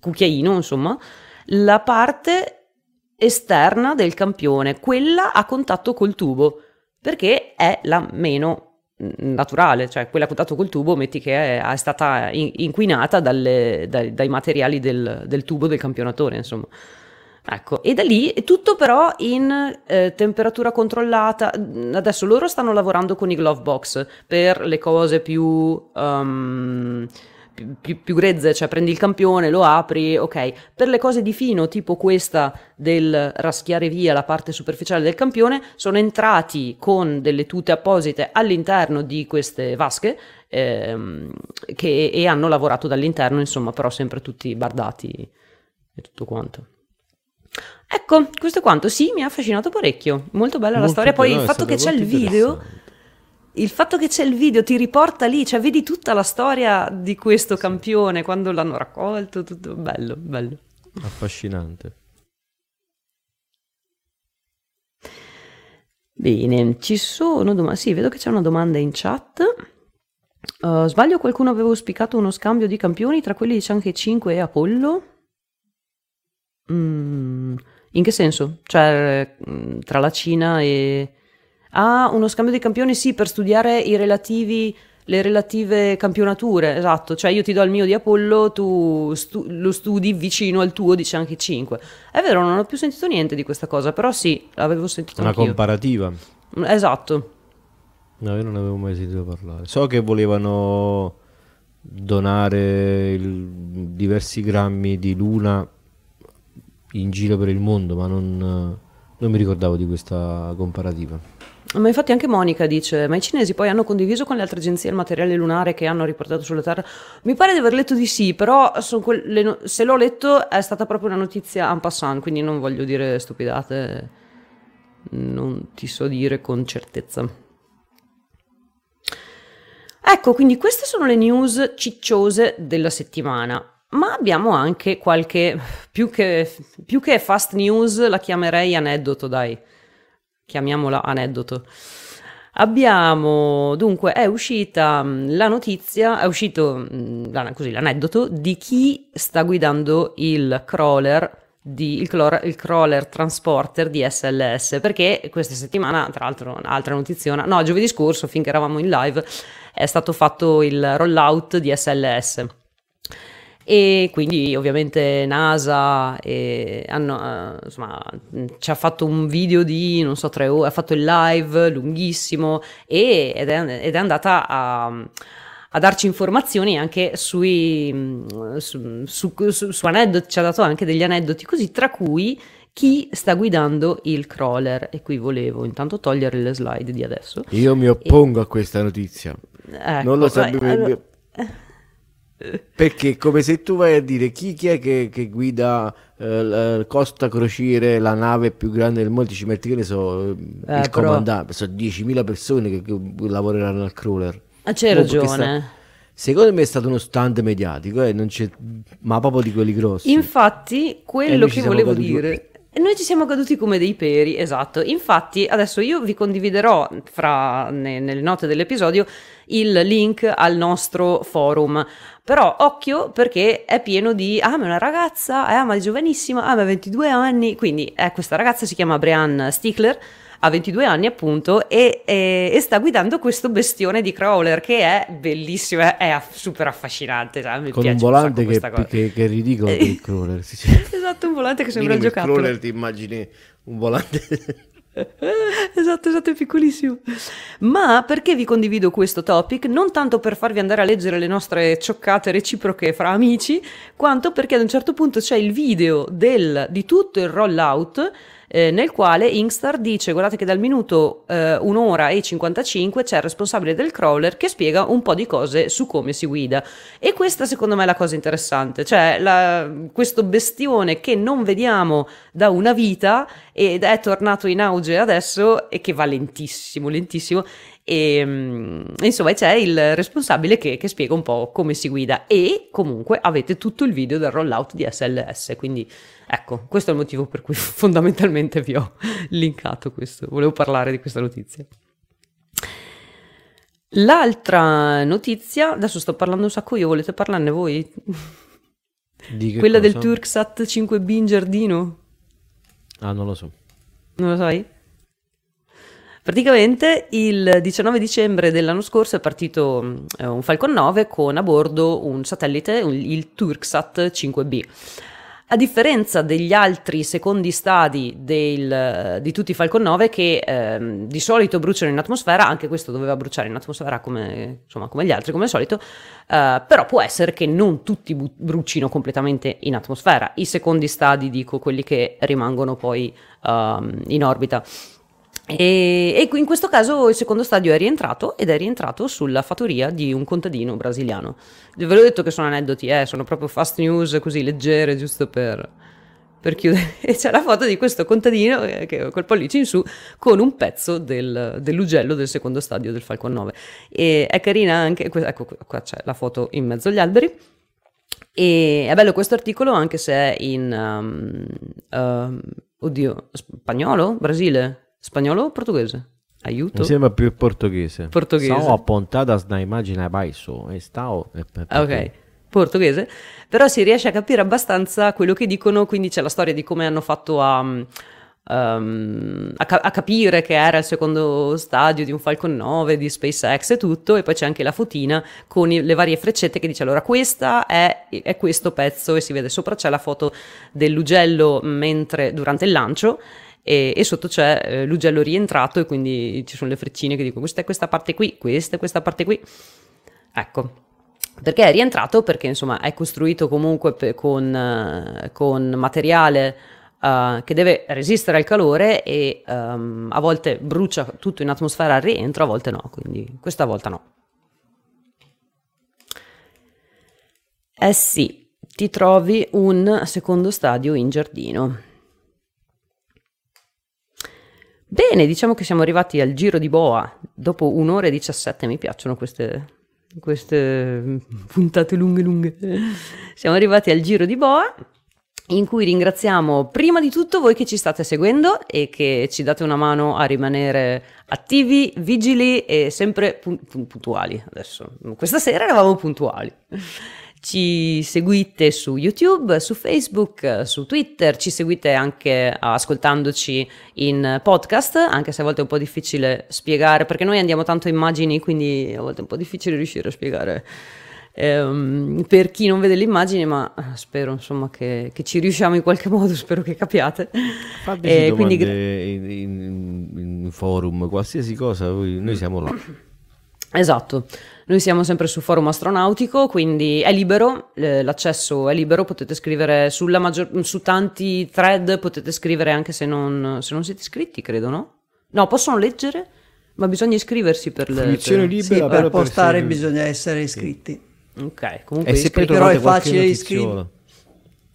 cucchiaino, insomma, la parte esterna del campione, quella a contatto col tubo, perché è la meno naturale, cioè quella a contatto col tubo, metti che è stata inquinata dai materiali del tubo del campionatore, insomma. Ecco, e da lì è tutto però in temperatura controllata. Adesso loro stanno lavorando con i glove box per le cose più grezze, cioè prendi il campione, lo apri, ok. Per le cose di fino, tipo questa del raschiare via la parte superficiale del campione, sono entrati con delle tute apposite all'interno di queste vasche e hanno lavorato dall'interno, insomma, però sempre tutti bardati e tutto quanto. Ecco, questo è quanto. Sì, mi ha affascinato parecchio, molto bella la storia. Poi il fatto che c'è il video ti riporta lì, cioè vedi tutta la storia di questo campione, quando l'hanno raccolto, tutto bello, affascinante. Bene, ci sono domande? Sì, vedo che c'è una domanda in chat. Sbaglio, qualcuno aveva auspicato uno scambio di campioni tra quelli di Chang'e 5 e Apollo? In che senso? Cioè tra la Cina e... uno scambio di campioni, sì, per studiare le relative campionature, esatto, cioè io ti do il mio di Apollo, tu lo studi vicino al tuo di Chang'e 5. È vero, non ho più sentito niente di questa cosa, però sì, l'avevo sentito anch'io. Una comparativa. Esatto. No, io non avevo mai sentito parlare. So che volevano donare diversi grammi di luna in giro per il mondo, ma non mi ricordavo di questa comparativa. Ma infatti anche Monica dice: ma i cinesi poi hanno condiviso con le altre agenzie il materiale lunare che hanno riportato sulla Terra? Mi pare di aver letto di sì, però se l'ho letto è stata proprio una notizia en passant, quindi non voglio dire stupidate, non ti so dire con certezza. Ecco, quindi queste sono le news cicciose della settimana. Ma abbiamo anche qualche, più che fast news, la chiamerei aneddoto, dai, chiamiamola aneddoto. Abbiamo, dunque, è uscito l'aneddoto di chi sta guidando il crawler transporter di SLS, perché questa settimana, tra l'altro un'altra notiziona, no, giovedì scorso, finché eravamo in live, è stato fatto il rollout di SLS. E quindi ovviamente NASA ci ha fatto un video di, non so, 3 ore, ha fatto il live lunghissimo ed è andata a darci informazioni anche su aneddoti, ci ha dato anche degli aneddoti così, tra cui chi sta guidando il crawler. E qui volevo intanto togliere le slide di adesso. Io mi oppongo a questa notizia, ecco, non lo sapevo. Allora... perché come se tu vai a dire chi è che guida Costa Crociere, la nave più grande del mondo, ci metti, che ne so, il comandante, sono 10.000 persone che lavoreranno al crawler. C'hai ragione. Secondo me è stato uno stunt mediatico, non c'è, ma proprio di quelli grossi. Infatti quello che volevo dire, noi ci siamo caduti come dei peri, esatto. Infatti adesso io vi condividerò nelle note dell'episodio il link al nostro forum. Però occhio, perché è pieno di ma è una ragazza, ma è giovanissima, ma ha 22 anni, quindi questa ragazza si chiama Brianne Stickler, a 22 anni appunto, e sta guidando questo bestione di crawler che è bellissimo, è super affascinante, cioè, mi con piace un volante che è ridicolo il crawler. Esatto, un volante che sembra un giocattolo. Il crawler, ti immagini un volante... Esatto, è piccolissimo. Ma perché vi condivido questo topic? Non tanto per farvi andare a leggere le nostre cioccate reciproche fra amici, quanto perché ad un certo punto c'è il video di tutto il rollout, nel quale Ingstar dice: guardate che dal minuto 1 ora e 55 c'è il responsabile del crawler che spiega un po' di cose su come si guida, e questa secondo me è la cosa interessante, cioè questo bestione che non vediamo da una vita ed è tornato in auge adesso, e che va lentissimo e insomma c'è il responsabile che spiega un po' come si guida, e comunque avete tutto il video del rollout di SLS, quindi ecco, questo è il motivo per cui fondamentalmente vi ho linkato questo, volevo parlare di questa notizia. L'altra notizia, adesso sto parlando un sacco io, volete parlarne voi? Di che quella cosa? Del Turksat 5B in giardino? Ah, non lo so. Non lo sai? Praticamente il 19 dicembre dell'anno scorso è partito un Falcon 9 con a bordo un satellite, il Turksat 5B. A differenza degli altri secondi stadi di tutti i Falcon 9 che di solito bruciano in atmosfera, anche questo doveva bruciare in atmosfera come gli altri, come al solito, però può essere che non tutti brucino completamente in atmosfera, i secondi stadi dico, quelli che rimangono poi in orbita. E in questo caso il secondo stadio è rientrato, ed è rientrato sulla fattoria di un contadino brasiliano. Ve l'ho detto che sono aneddoti, sono proprio fast news così leggere, giusto per chiudere. E c'è la foto di questo contadino che col pollice in su con un pezzo dell'ugello del secondo stadio del Falcon 9. E è carina anche, ecco qua c'è la foto in mezzo agli alberi. E è bello questo articolo anche se è in spagnolo? Brasile? Spagnolo o portoghese? Aiuto. Mi sembra più portoghese. Stavo appuntadas da immagine a basso e stavo... Ok, portoghese. Però si riesce a capire abbastanza quello che dicono, quindi c'è la storia di come hanno fatto a capire che era il secondo stadio di un Falcon 9, di SpaceX e tutto, e poi c'è anche la fotina con le varie freccette che dice allora questa è questo pezzo, e si vede sopra c'è la foto dell'ugello durante il lancio, e sotto c'è l'ugello rientrato, e quindi ci sono le freccine che dicono questa è questa parte qui, questa è questa parte qui. Ecco, perché è rientrato, perché insomma è costruito comunque con materiale che deve resistere al calore, e a volte brucia tutto in atmosfera al rientro, a volte no, quindi questa volta no. Eh sì, ti trovi un secondo stadio in giardino. Bene, diciamo che siamo arrivati al giro di boa, dopo 1 ora e 17, mi piacciono queste puntate lunghe. Siamo arrivati al giro di boa, in cui ringraziamo prima di tutto voi che ci state seguendo e che ci date una mano a rimanere attivi, vigili e sempre puntuali. Adesso, questa sera eravamo puntuali. Ci seguite su YouTube, su Facebook, su Twitter, ci seguite anche ascoltandoci in podcast, anche se a volte è un po' difficile spiegare, perché noi andiamo tanto a immagini, quindi a volte è un po' difficile riuscire a spiegare per chi non vede le immagini, ma spero insomma che ci riusciamo in qualche modo, spero che capiate. Fateci domande quindi... in forum, qualsiasi cosa, noi siamo là. Esatto, noi siamo sempre su forum astronautico, quindi è libero, l'accesso è libero, potete scrivere su tanti thread, potete scrivere anche se non siete iscritti, credo, no? No, possono leggere, ma bisogna iscriversi per le fruizione libera, sì, per postare bisogna essere iscritti. Sì. Ok, comunque però è facile iscriversi.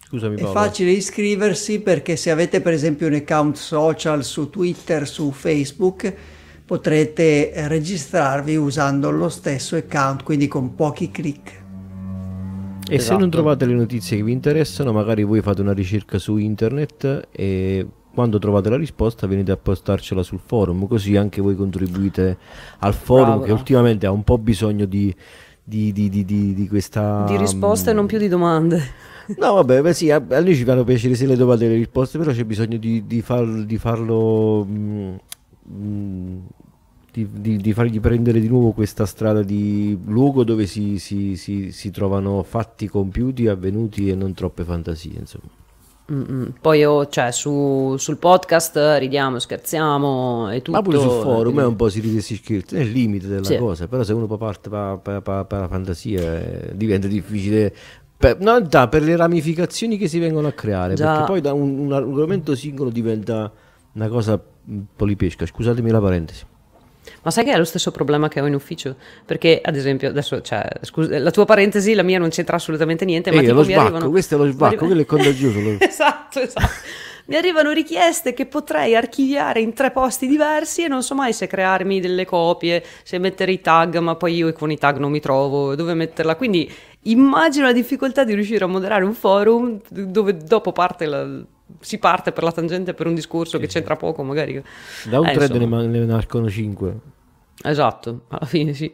Scusami, Paolo. È facile iscriversi perché se avete per esempio un account social su Twitter, su Facebook, potrete registrarvi usando lo stesso account, quindi con pochi click. E esatto. Se non trovate le notizie che vi interessano, magari voi fate una ricerca su internet e quando trovate la risposta venite a postarcela sul forum, così anche voi contribuite al forum. Bravo, che ultimamente ha un po' bisogno di questa... Di risposte e non più di domande. No, vabbè, beh, sì, a noi ci fanno piacere se le trovate le risposte, però c'è bisogno di farlo... di fargli prendere di nuovo questa strada di luogo dove si trovano fatti compiuti, avvenuti e non troppe fantasie, insomma. Poi io, cioè, sul podcast ridiamo, scherziamo e tutto, ma pure sul forum è un po' si ride e si scherza, è il limite della cosa. Però se uno parte per la fantasia diventa difficile per le ramificazioni che si vengono a creare. Già. Perché poi da un argomento singolo diventa una cosa polipesca, scusatemi la parentesi. Ma sai che è lo stesso problema che ho in ufficio? Perché ad esempio adesso, cioè, scusa, la tua parentesi, la mia non c'entra assolutamente niente, ma tipo, lo sbacco, arrivano... questo è lo sbacco, quello è contagioso. Esatto. Mi arrivano richieste che potrei archiviare in 3 posti diversi e non so mai se crearmi delle copie, se mettere i tag, ma poi io con i tag non mi trovo, dove metterla. Quindi immagino la difficoltà di riuscire a moderare un forum dove dopo parte si parte per la tangente per un discorso che c'entra poco, magari. Da un thread ne nascono 5. Esatto, alla fine sì.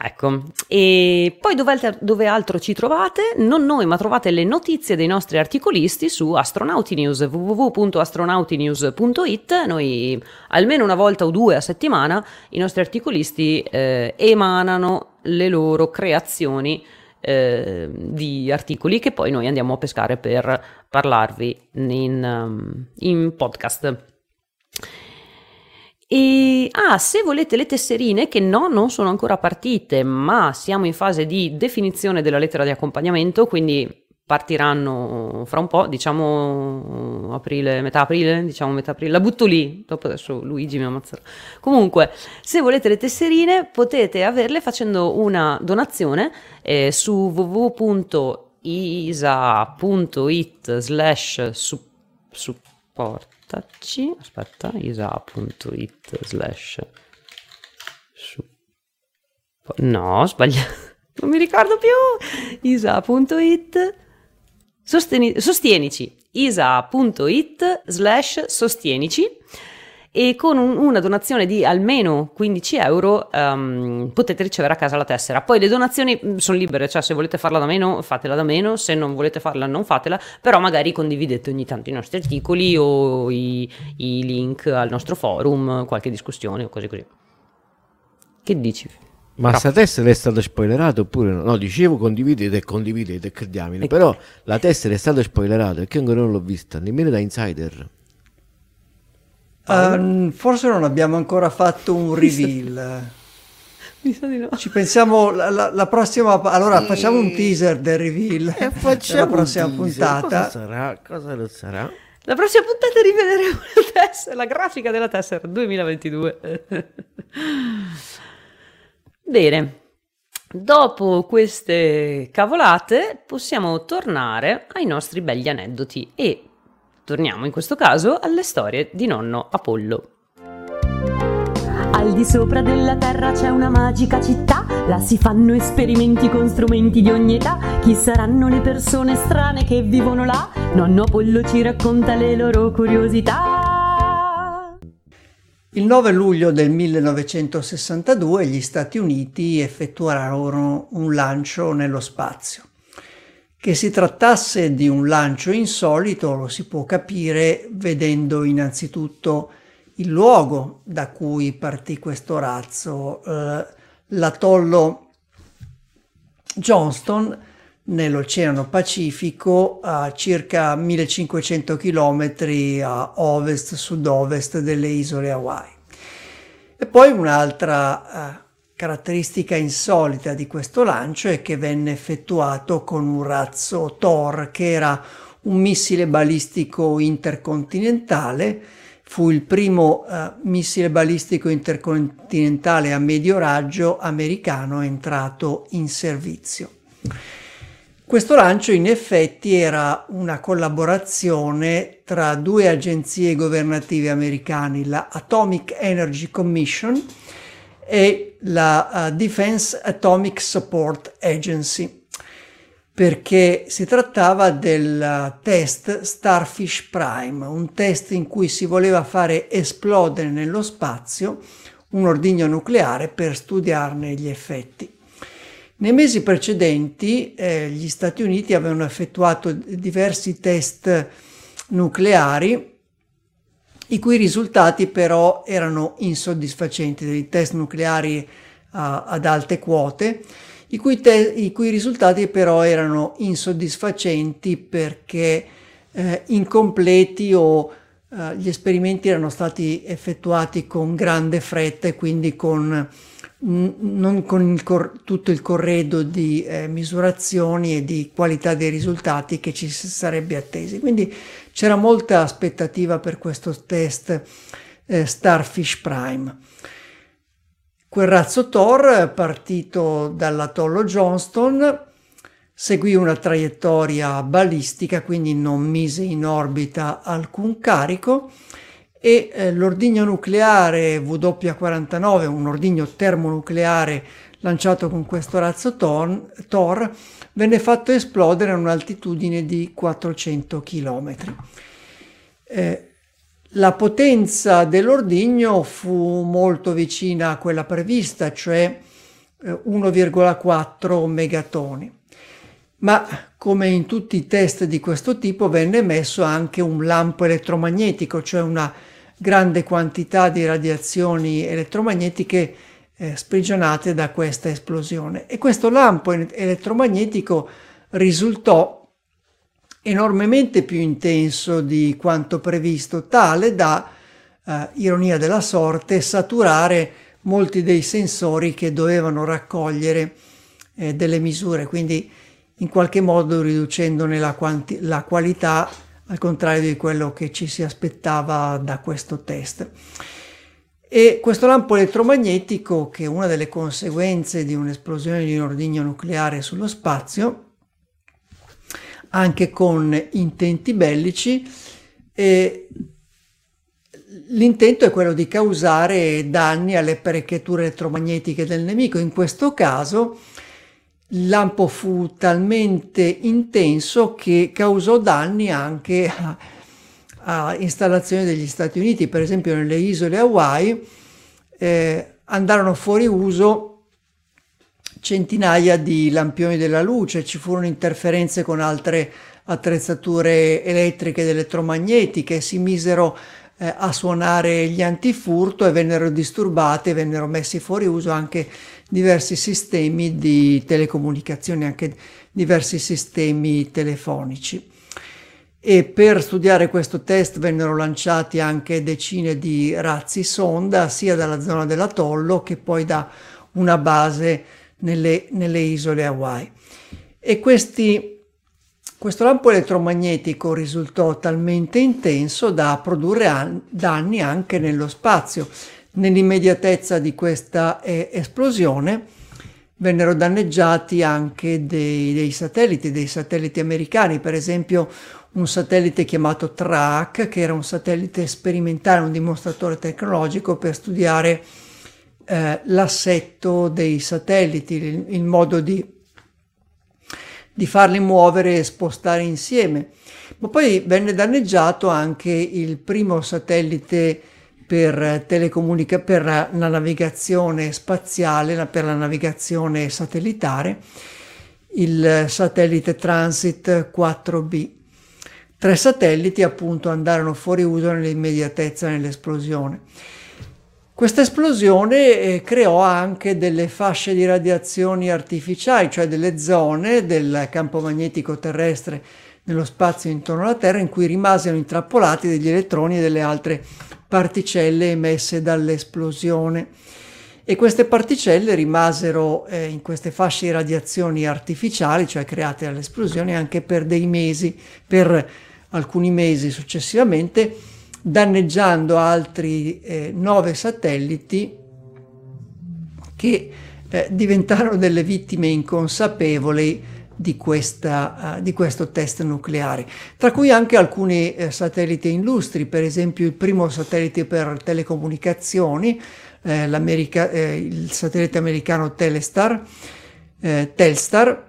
Ecco, e poi dove altro ci trovate? Non noi, ma trovate le notizie dei nostri articolisti su Astronauti News, www.astronautinews.it. Noi almeno una volta o 2 a settimana i nostri articolisti emanano le loro creazioni di articoli che poi noi andiamo a pescare per parlarvi in podcast. E se volete le tesserine, che non sono ancora partite, ma siamo in fase di definizione della lettera di accompagnamento, quindi partiranno fra un po', diciamo metà aprile, la butto lì, dopo adesso Luigi mi ammazzerà. Comunque, se volete le tesserine potete averle facendo una donazione su www.isa.it/supportaci, aspetta, no, sbagliato, non mi ricordo più, isa.it/sostienici, isa.it/sostienici, e con una donazione di almeno 15 euro potete ricevere a casa la tessera. Poi le donazioni sono libere, cioè se volete farla da meno fatela da meno, se non volete farla non fatela, però magari condividete ogni tanto i nostri articoli o i link al nostro forum, qualche discussione o cose così. Che dici? Ma sta tessera è stata spoilerata oppure no? No, dicevo condividete, crediamine, però la tessera è stata spoilerata perché ancora non l'ho vista, nemmeno da insider. Forse non abbiamo ancora fatto un reveal. Mi sa di no. Ci pensiamo la prossima, allora facciamo un teaser del reveal della prossima puntata. Cosa sarà? La prossima puntata riveleremo la grafica della tessera 2022. Bene, dopo queste cavolate possiamo tornare ai nostri belli aneddoti e torniamo in questo caso alle storie di nonno Apollo. Al di sopra della Terra c'è una magica città, là si fanno esperimenti con strumenti di ogni età. Chi saranno le persone strane che vivono là? Nonno Apollo ci racconta le loro curiosità. Il 9 luglio del 1962 gli Stati Uniti effettuarono un lancio nello spazio. Che si trattasse di un lancio insolito lo si può capire vedendo innanzitutto il luogo da cui partì questo razzo, l'atollo Johnston nell'Oceano Pacifico, a circa 1500 km a ovest-sud-ovest delle isole Hawaii. E poi un'altra caratteristica insolita di questo lancio è che venne effettuato con un razzo Thor, che era un missile balistico intercontinentale. Fu il primo missile balistico intercontinentale a medio raggio americano entrato in servizio. Questo lancio in effetti era una collaborazione tra 2 agenzie governative americane, la Atomic Energy Commission e la Defense Atomic Support Agency, perché si trattava del test Starfish Prime, un test in cui si voleva fare esplodere nello spazio un ordigno nucleare per studiarne gli effetti. Nei mesi precedenti gli Stati Uniti avevano effettuato diversi test nucleari i cui risultati però erano insoddisfacenti, dei test nucleari ad alte quote, i cui risultati però erano insoddisfacenti perché incompleti o gli esperimenti erano stati effettuati con grande fretta e quindi non con tutto il corredo di misurazioni e di qualità dei risultati che ci sarebbe attesi. Quindi c'era molta aspettativa per questo test Starfish Prime. Quel razzo Thor, partito dall'atollo Johnston, seguì una traiettoria balistica, quindi non mise in orbita alcun carico, e l'ordigno nucleare W49, un ordigno termonucleare lanciato con questo razzo Thor, venne fatto esplodere a un'altitudine di 400 km. La potenza dell'ordigno fu molto vicina a quella prevista, cioè 1,4 megatoni. Ma come in tutti i test di questo tipo venne emesso anche un lampo elettromagnetico, cioè una grande quantità di radiazioni elettromagnetiche sprigionate da questa esplosione. E questo lampo elettromagnetico risultò enormemente più intenso di quanto previsto, tale da, ironia della sorte, saturare molti dei sensori che dovevano raccogliere delle misure, quindi in qualche modo riducendone la qualità, al contrario di quello che ci si aspettava da questo test. E questo lampo elettromagnetico, che è una delle conseguenze di un'esplosione di un ordigno nucleare sullo spazio, anche con intenti bellici, l'intento è quello di causare danni alle apparecchiature elettromagnetiche del nemico. In questo caso il lampo fu talmente intenso che causò danni anche a installazioni degli Stati Uniti. Per esempio nelle isole Hawaii andarono fuori uso centinaia di lampioni della luce, ci furono interferenze con altre attrezzature elettriche ed elettromagnetiche, si misero a suonare gli antifurto e vennero disturbate, vennero messi fuori uso anche diversi sistemi di telecomunicazione, anche diversi sistemi telefonici. E per studiare questo test vennero lanciati anche decine di razzi sonda, sia dalla zona dell'atollo che poi da una base nelle isole Hawaii. E questo lampo elettromagnetico risultò talmente intenso da produrre danni anche nello spazio. Nell'immediatezza di questa esplosione vennero danneggiati anche dei satelliti americani. Per esempio un satellite chiamato TRAC, che era un satellite sperimentale, un dimostratore tecnologico per studiare l'assetto dei satelliti, il modo di farli muovere e spostare insieme. Ma poi venne danneggiato anche il primo satellite per la navigazione spaziale, per la navigazione satellitare, il satellite Transit 4B. 3 satelliti appunto andarono fuori uso nell'immediatezza nell'esplosione. Questa esplosione creò anche delle fasce di radiazioni artificiali, cioè delle zone del campo magnetico terrestre nello spazio intorno alla Terra in cui rimasero intrappolati degli elettroni e delle altre particelle emesse dall'esplosione. E queste particelle rimasero in queste fasce di radiazioni artificiali, cioè create dall'esplosione, anche per alcuni mesi successivamente, danneggiando altri 9 satelliti che diventarono delle vittime inconsapevoli di questo test nucleare, tra cui anche alcuni satelliti illustri. Per esempio il primo satellite per telecomunicazioni, il satellite americano Telstar,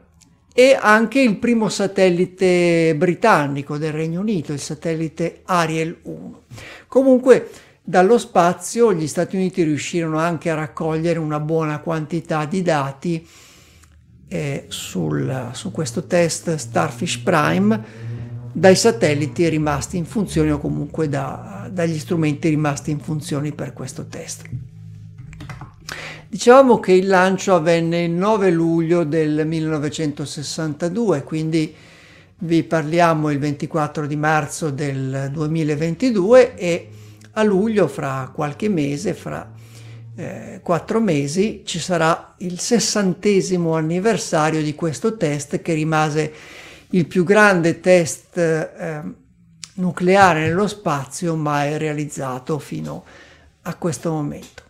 e anche il primo satellite britannico del Regno Unito, il satellite Ariel 1. Comunque dallo spazio gli Stati Uniti riuscirono anche a raccogliere una buona quantità di dati su questo test Starfish Prime, dai satelliti rimasti in funzione o comunque dagli strumenti rimasti in funzione per questo test. Dicevamo che il lancio avvenne il 9 luglio del 1962, quindi vi parliamo il 24 di marzo del 2022 e a luglio, fra qualche mese, fra 4 mesi, ci sarà il 60° anniversario di questo test, che rimase il più grande test nucleare nello spazio mai realizzato fino a questo momento.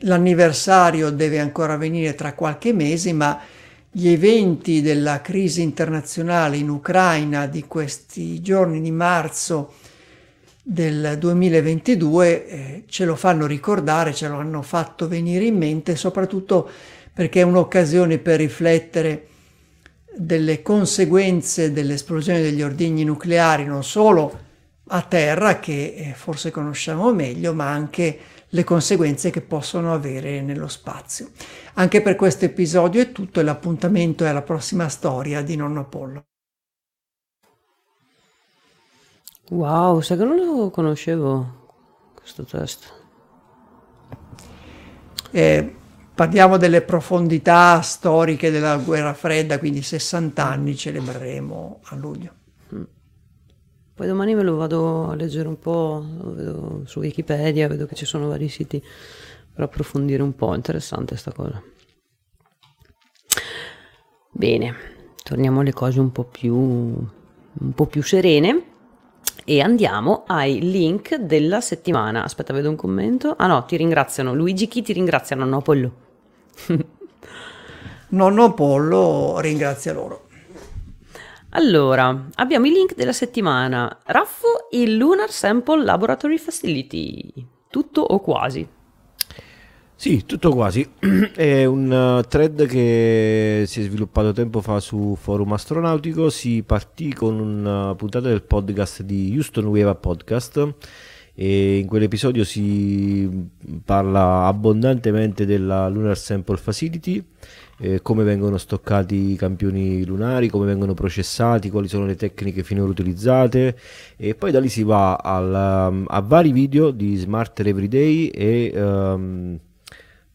L'anniversario deve ancora avvenire tra qualche mese, ma gli eventi della crisi internazionale in Ucraina di questi giorni di marzo del 2022 ce lo fanno ricordare, ce lo hanno fatto venire in mente, soprattutto perché è un'occasione per riflettere delle conseguenze dell'esplosione degli ordigni nucleari, non solo a terra, che forse conosciamo meglio, ma anche le conseguenze che possono avere nello spazio. Anche per questo episodio è tutto, e l'appuntamento è alla prossima storia di Nonno Apollo. Wow, sai che non lo conoscevo questo test. Parliamo delle profondità storiche della guerra fredda, quindi 60 anni celebreremo a luglio. Poi domani me lo vado a leggere un po', lo vedo su Wikipedia, vedo che ci sono vari siti per approfondire un po', interessante sta cosa. Bene, torniamo alle cose un po' più serene. E andiamo ai link della settimana. Aspetta, vedo un commento. Ah no, ti ringraziano. Luigi, chi ti ringrazia? Nonno Apollo. Nonno Apollo ringrazia loro. Allora, abbiamo i link della settimana. Raffo, il Lunar Sample Laboratory Facility. Tutto o quasi? Sì, tutto quasi. È un thread che si è sviluppato tempo fa su Forum Astronautico. Si partì con una puntata del podcast di Houston Weva Podcast, e in quell'episodio si parla abbondantemente della Lunar Sample Facility, come vengono stoccati i campioni lunari, come vengono processati, quali sono le tecniche finora utilizzate, e poi da lì si va a vari video di Smarter Everyday e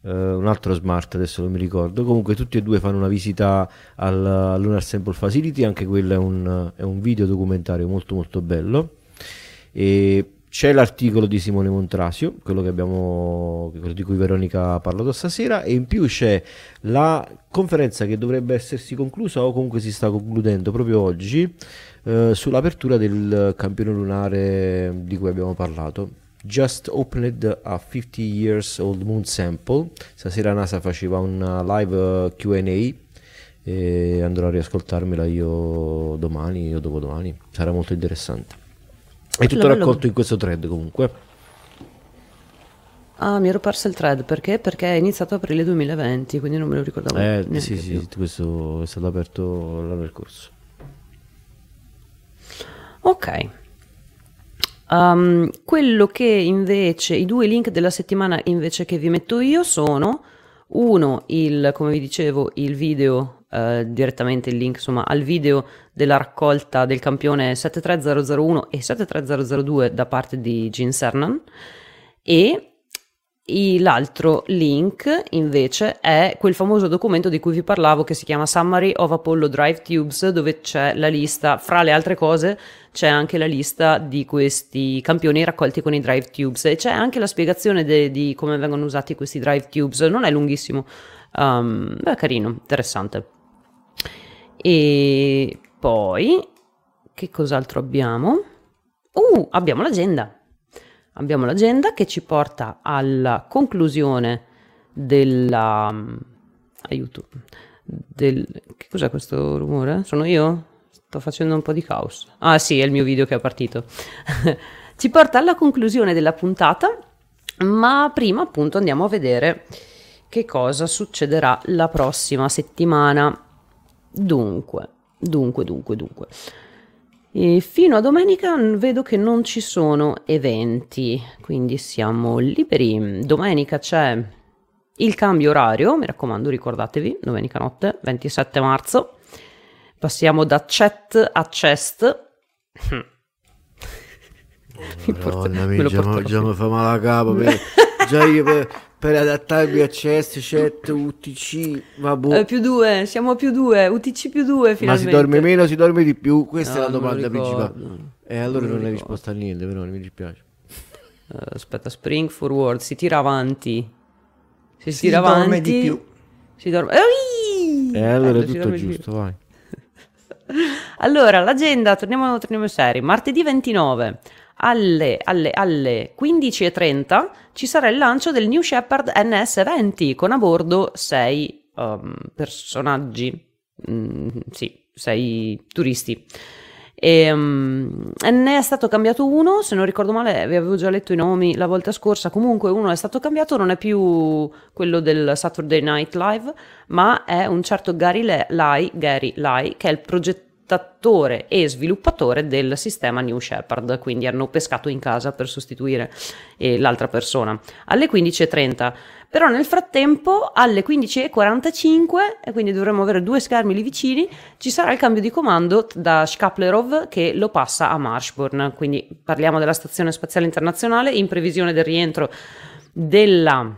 un altro smart, adesso non mi ricordo. Comunque tutti e due fanno una visita al Lunar Sample Facility, anche quello è un video documentario molto molto bello. E c'è l'articolo di Simone Montrasio, quello di cui Veronica ha parlato stasera, e in più c'è la conferenza che dovrebbe essersi conclusa, o comunque si sta concludendo proprio oggi, sull'apertura del campione lunare di cui abbiamo parlato. Just opened a 50 years old moon sample. Stasera NASA faceva un live Q&A, e andrò a riascoltarmela io domani o dopodomani, sarà molto interessante. È tutto raccolto in questo thread comunque. Ah, mi ero persa il thread, perché è iniziato aprile 2020, quindi non me lo ricordavo neanche più. Sì, questo è stato aperto l'anno scorso. Ok. Quello che invece, i due link della settimana invece che vi metto io sono, uno, come vi dicevo, il video, direttamente il link insomma al video della raccolta del campione 73001 e 73002 da parte di Gene Cernan, e l'altro link invece è quel famoso documento di cui vi parlavo, che si chiama Summary of Apollo Drive Tubes, dove c'è la lista, fra le altre cose c'è anche la lista di questi campioni raccolti con i drive tubes, e c'è anche la spiegazione di come vengono usati questi drive tubes. Non è lunghissimo, è carino, interessante. E poi che cos'altro abbiamo? Abbiamo l'agenda. Abbiamo l'agenda che ci porta alla conclusione che cos'è questo rumore? Sono io? Sto facendo un po' di caos. Ah sì, è il mio video che è partito. Ci porta alla conclusione della puntata, ma prima appunto andiamo a vedere che cosa succederà la prossima settimana. Dunque. E fino a domenica vedo che non ci sono eventi, quindi siamo liberi. Domenica c'è il cambio orario, mi raccomando ricordatevi, domenica notte 27 marzo, Passiamo da chat a chest. Madonna mia, già mi fa male la capa già io per adattarmi a chest, chat, UTC, vabbè. +2, siamo a +2, UTC +2 finalmente. Ma si dorme meno, si dorme di più? Questa è la domanda principale. E allora non hai risposto a niente, però mi dispiace. Aspetta, spring forward, si tira avanti. Se si tira dorme avanti di più. Si dorme. E allora è tutto giusto, vai. Allora, l'agenda, torniamo seri. Martedì 29 alle 15:30 ci sarà il lancio del New Shepard NS-20 con a bordo 6 personaggi, sì, 6 turisti. E, ne è stato cambiato uno, se non ricordo male vi avevo già letto i nomi la volta scorsa, comunque uno è stato cambiato, non è più quello del Saturday Night Live, ma è un certo Gary Lai, che è il progettatore e sviluppatore del sistema New Shepard, quindi hanno pescato in casa per sostituire l'altra persona, alle 15:30. Però nel frattempo alle 15:45, e quindi dovremmo avere 2 schermi lì vicini, ci sarà il cambio di comando da Shkaplerov che lo passa a Marshburn, quindi parliamo della Stazione Spaziale Internazionale in previsione del rientro della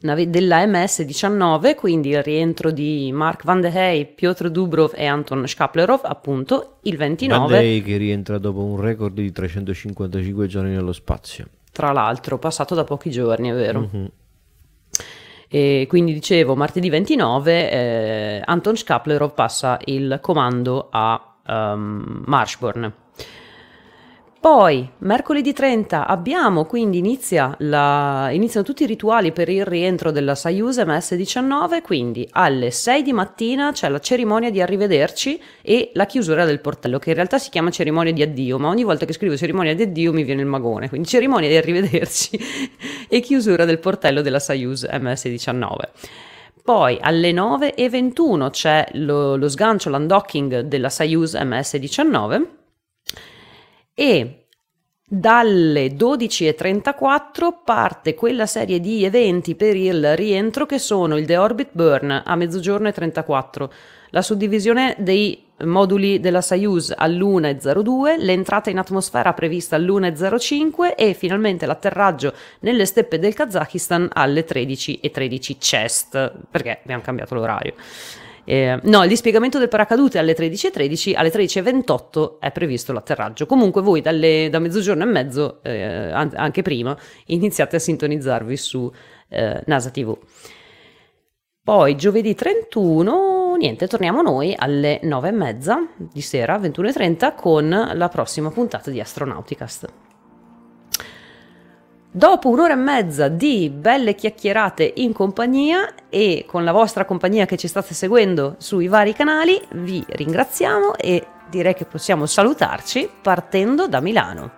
MS-19, quindi il rientro di Mark Van de Hey, Piotr Dubrov e Anton Shkaplerov, appunto il 29. Van de Hey che rientra dopo un record di 355 giorni nello spazio. Tra l'altro, passato da pochi giorni, è vero. Mm-hmm. E quindi dicevo, martedì 29 Anton Shkaplerov passa il comando a Marshburn. Poi mercoledì 30 abbiamo, quindi iniziano tutti i rituali per il rientro della Soyuz MS-19, quindi alle 6 di mattina c'è la cerimonia di arrivederci e la chiusura del portello, che in realtà si chiama cerimonia di addio, ma ogni volta che scrivo cerimonia di addio mi viene il magone, quindi cerimonia di arrivederci e chiusura del portello della Soyuz MS-19. Poi alle 9:21 c'è lo sgancio, l'undocking della Soyuz MS-19, e dalle 12:34 parte quella serie di eventi per il rientro che sono il deorbit burn a 12:34, la suddivisione dei moduli della Soyuz all'1:02, l'entrata in atmosfera prevista all'1:05 e finalmente l'atterraggio nelle steppe del Kazakistan alle 13:13 CEST, perché abbiamo cambiato l'orario. Il dispiegamento del paracadute alle 13:13, alle 13:28 è previsto l'atterraggio. Comunque voi da mezzogiorno e mezzo, anche prima, iniziate a sintonizzarvi su NASA TV. Poi giovedì 31, niente, torniamo noi alle 9:30 di sera, 21:30, con la prossima puntata di Astronauticast. Dopo un'ora e mezza di belle chiacchierate in compagnia e con la vostra compagnia che ci state seguendo sui vari canali, vi ringraziamo e direi che possiamo salutarci partendo da Milano.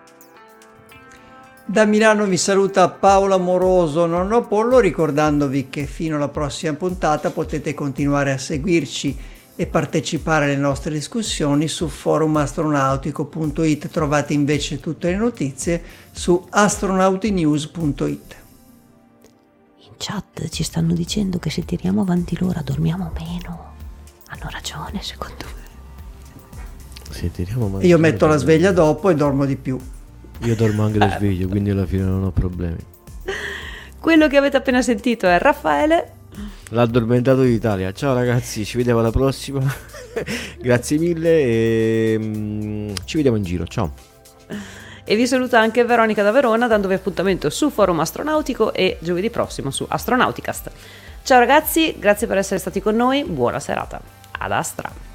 Da Milano vi saluta Paolo Moroso, nonno Apollo, ricordandovi che fino alla prossima puntata potete continuare a seguirci e partecipare alle nostre discussioni su forumastronautico.it. Trovate invece tutte le notizie su astronautinews.it. In chat ci stanno dicendo che se tiriamo avanti l'ora dormiamo meno. Hanno ragione, secondo me. Se tiriamo avanti io metto la sveglia dopo e dormo di più. Io dormo anche da sveglio, quindi alla fine non ho problemi. Quello che avete appena sentito è Raffaele, l'addormentato d'Italia. Ciao ragazzi, ci vediamo alla prossima. Grazie mille e ci vediamo in giro, ciao. E vi saluta anche Veronica da Verona, dandovi appuntamento su Forum Astronautico e giovedì prossimo su Astronauticast. Ciao ragazzi, grazie per essere stati con noi, buona serata ad Astra.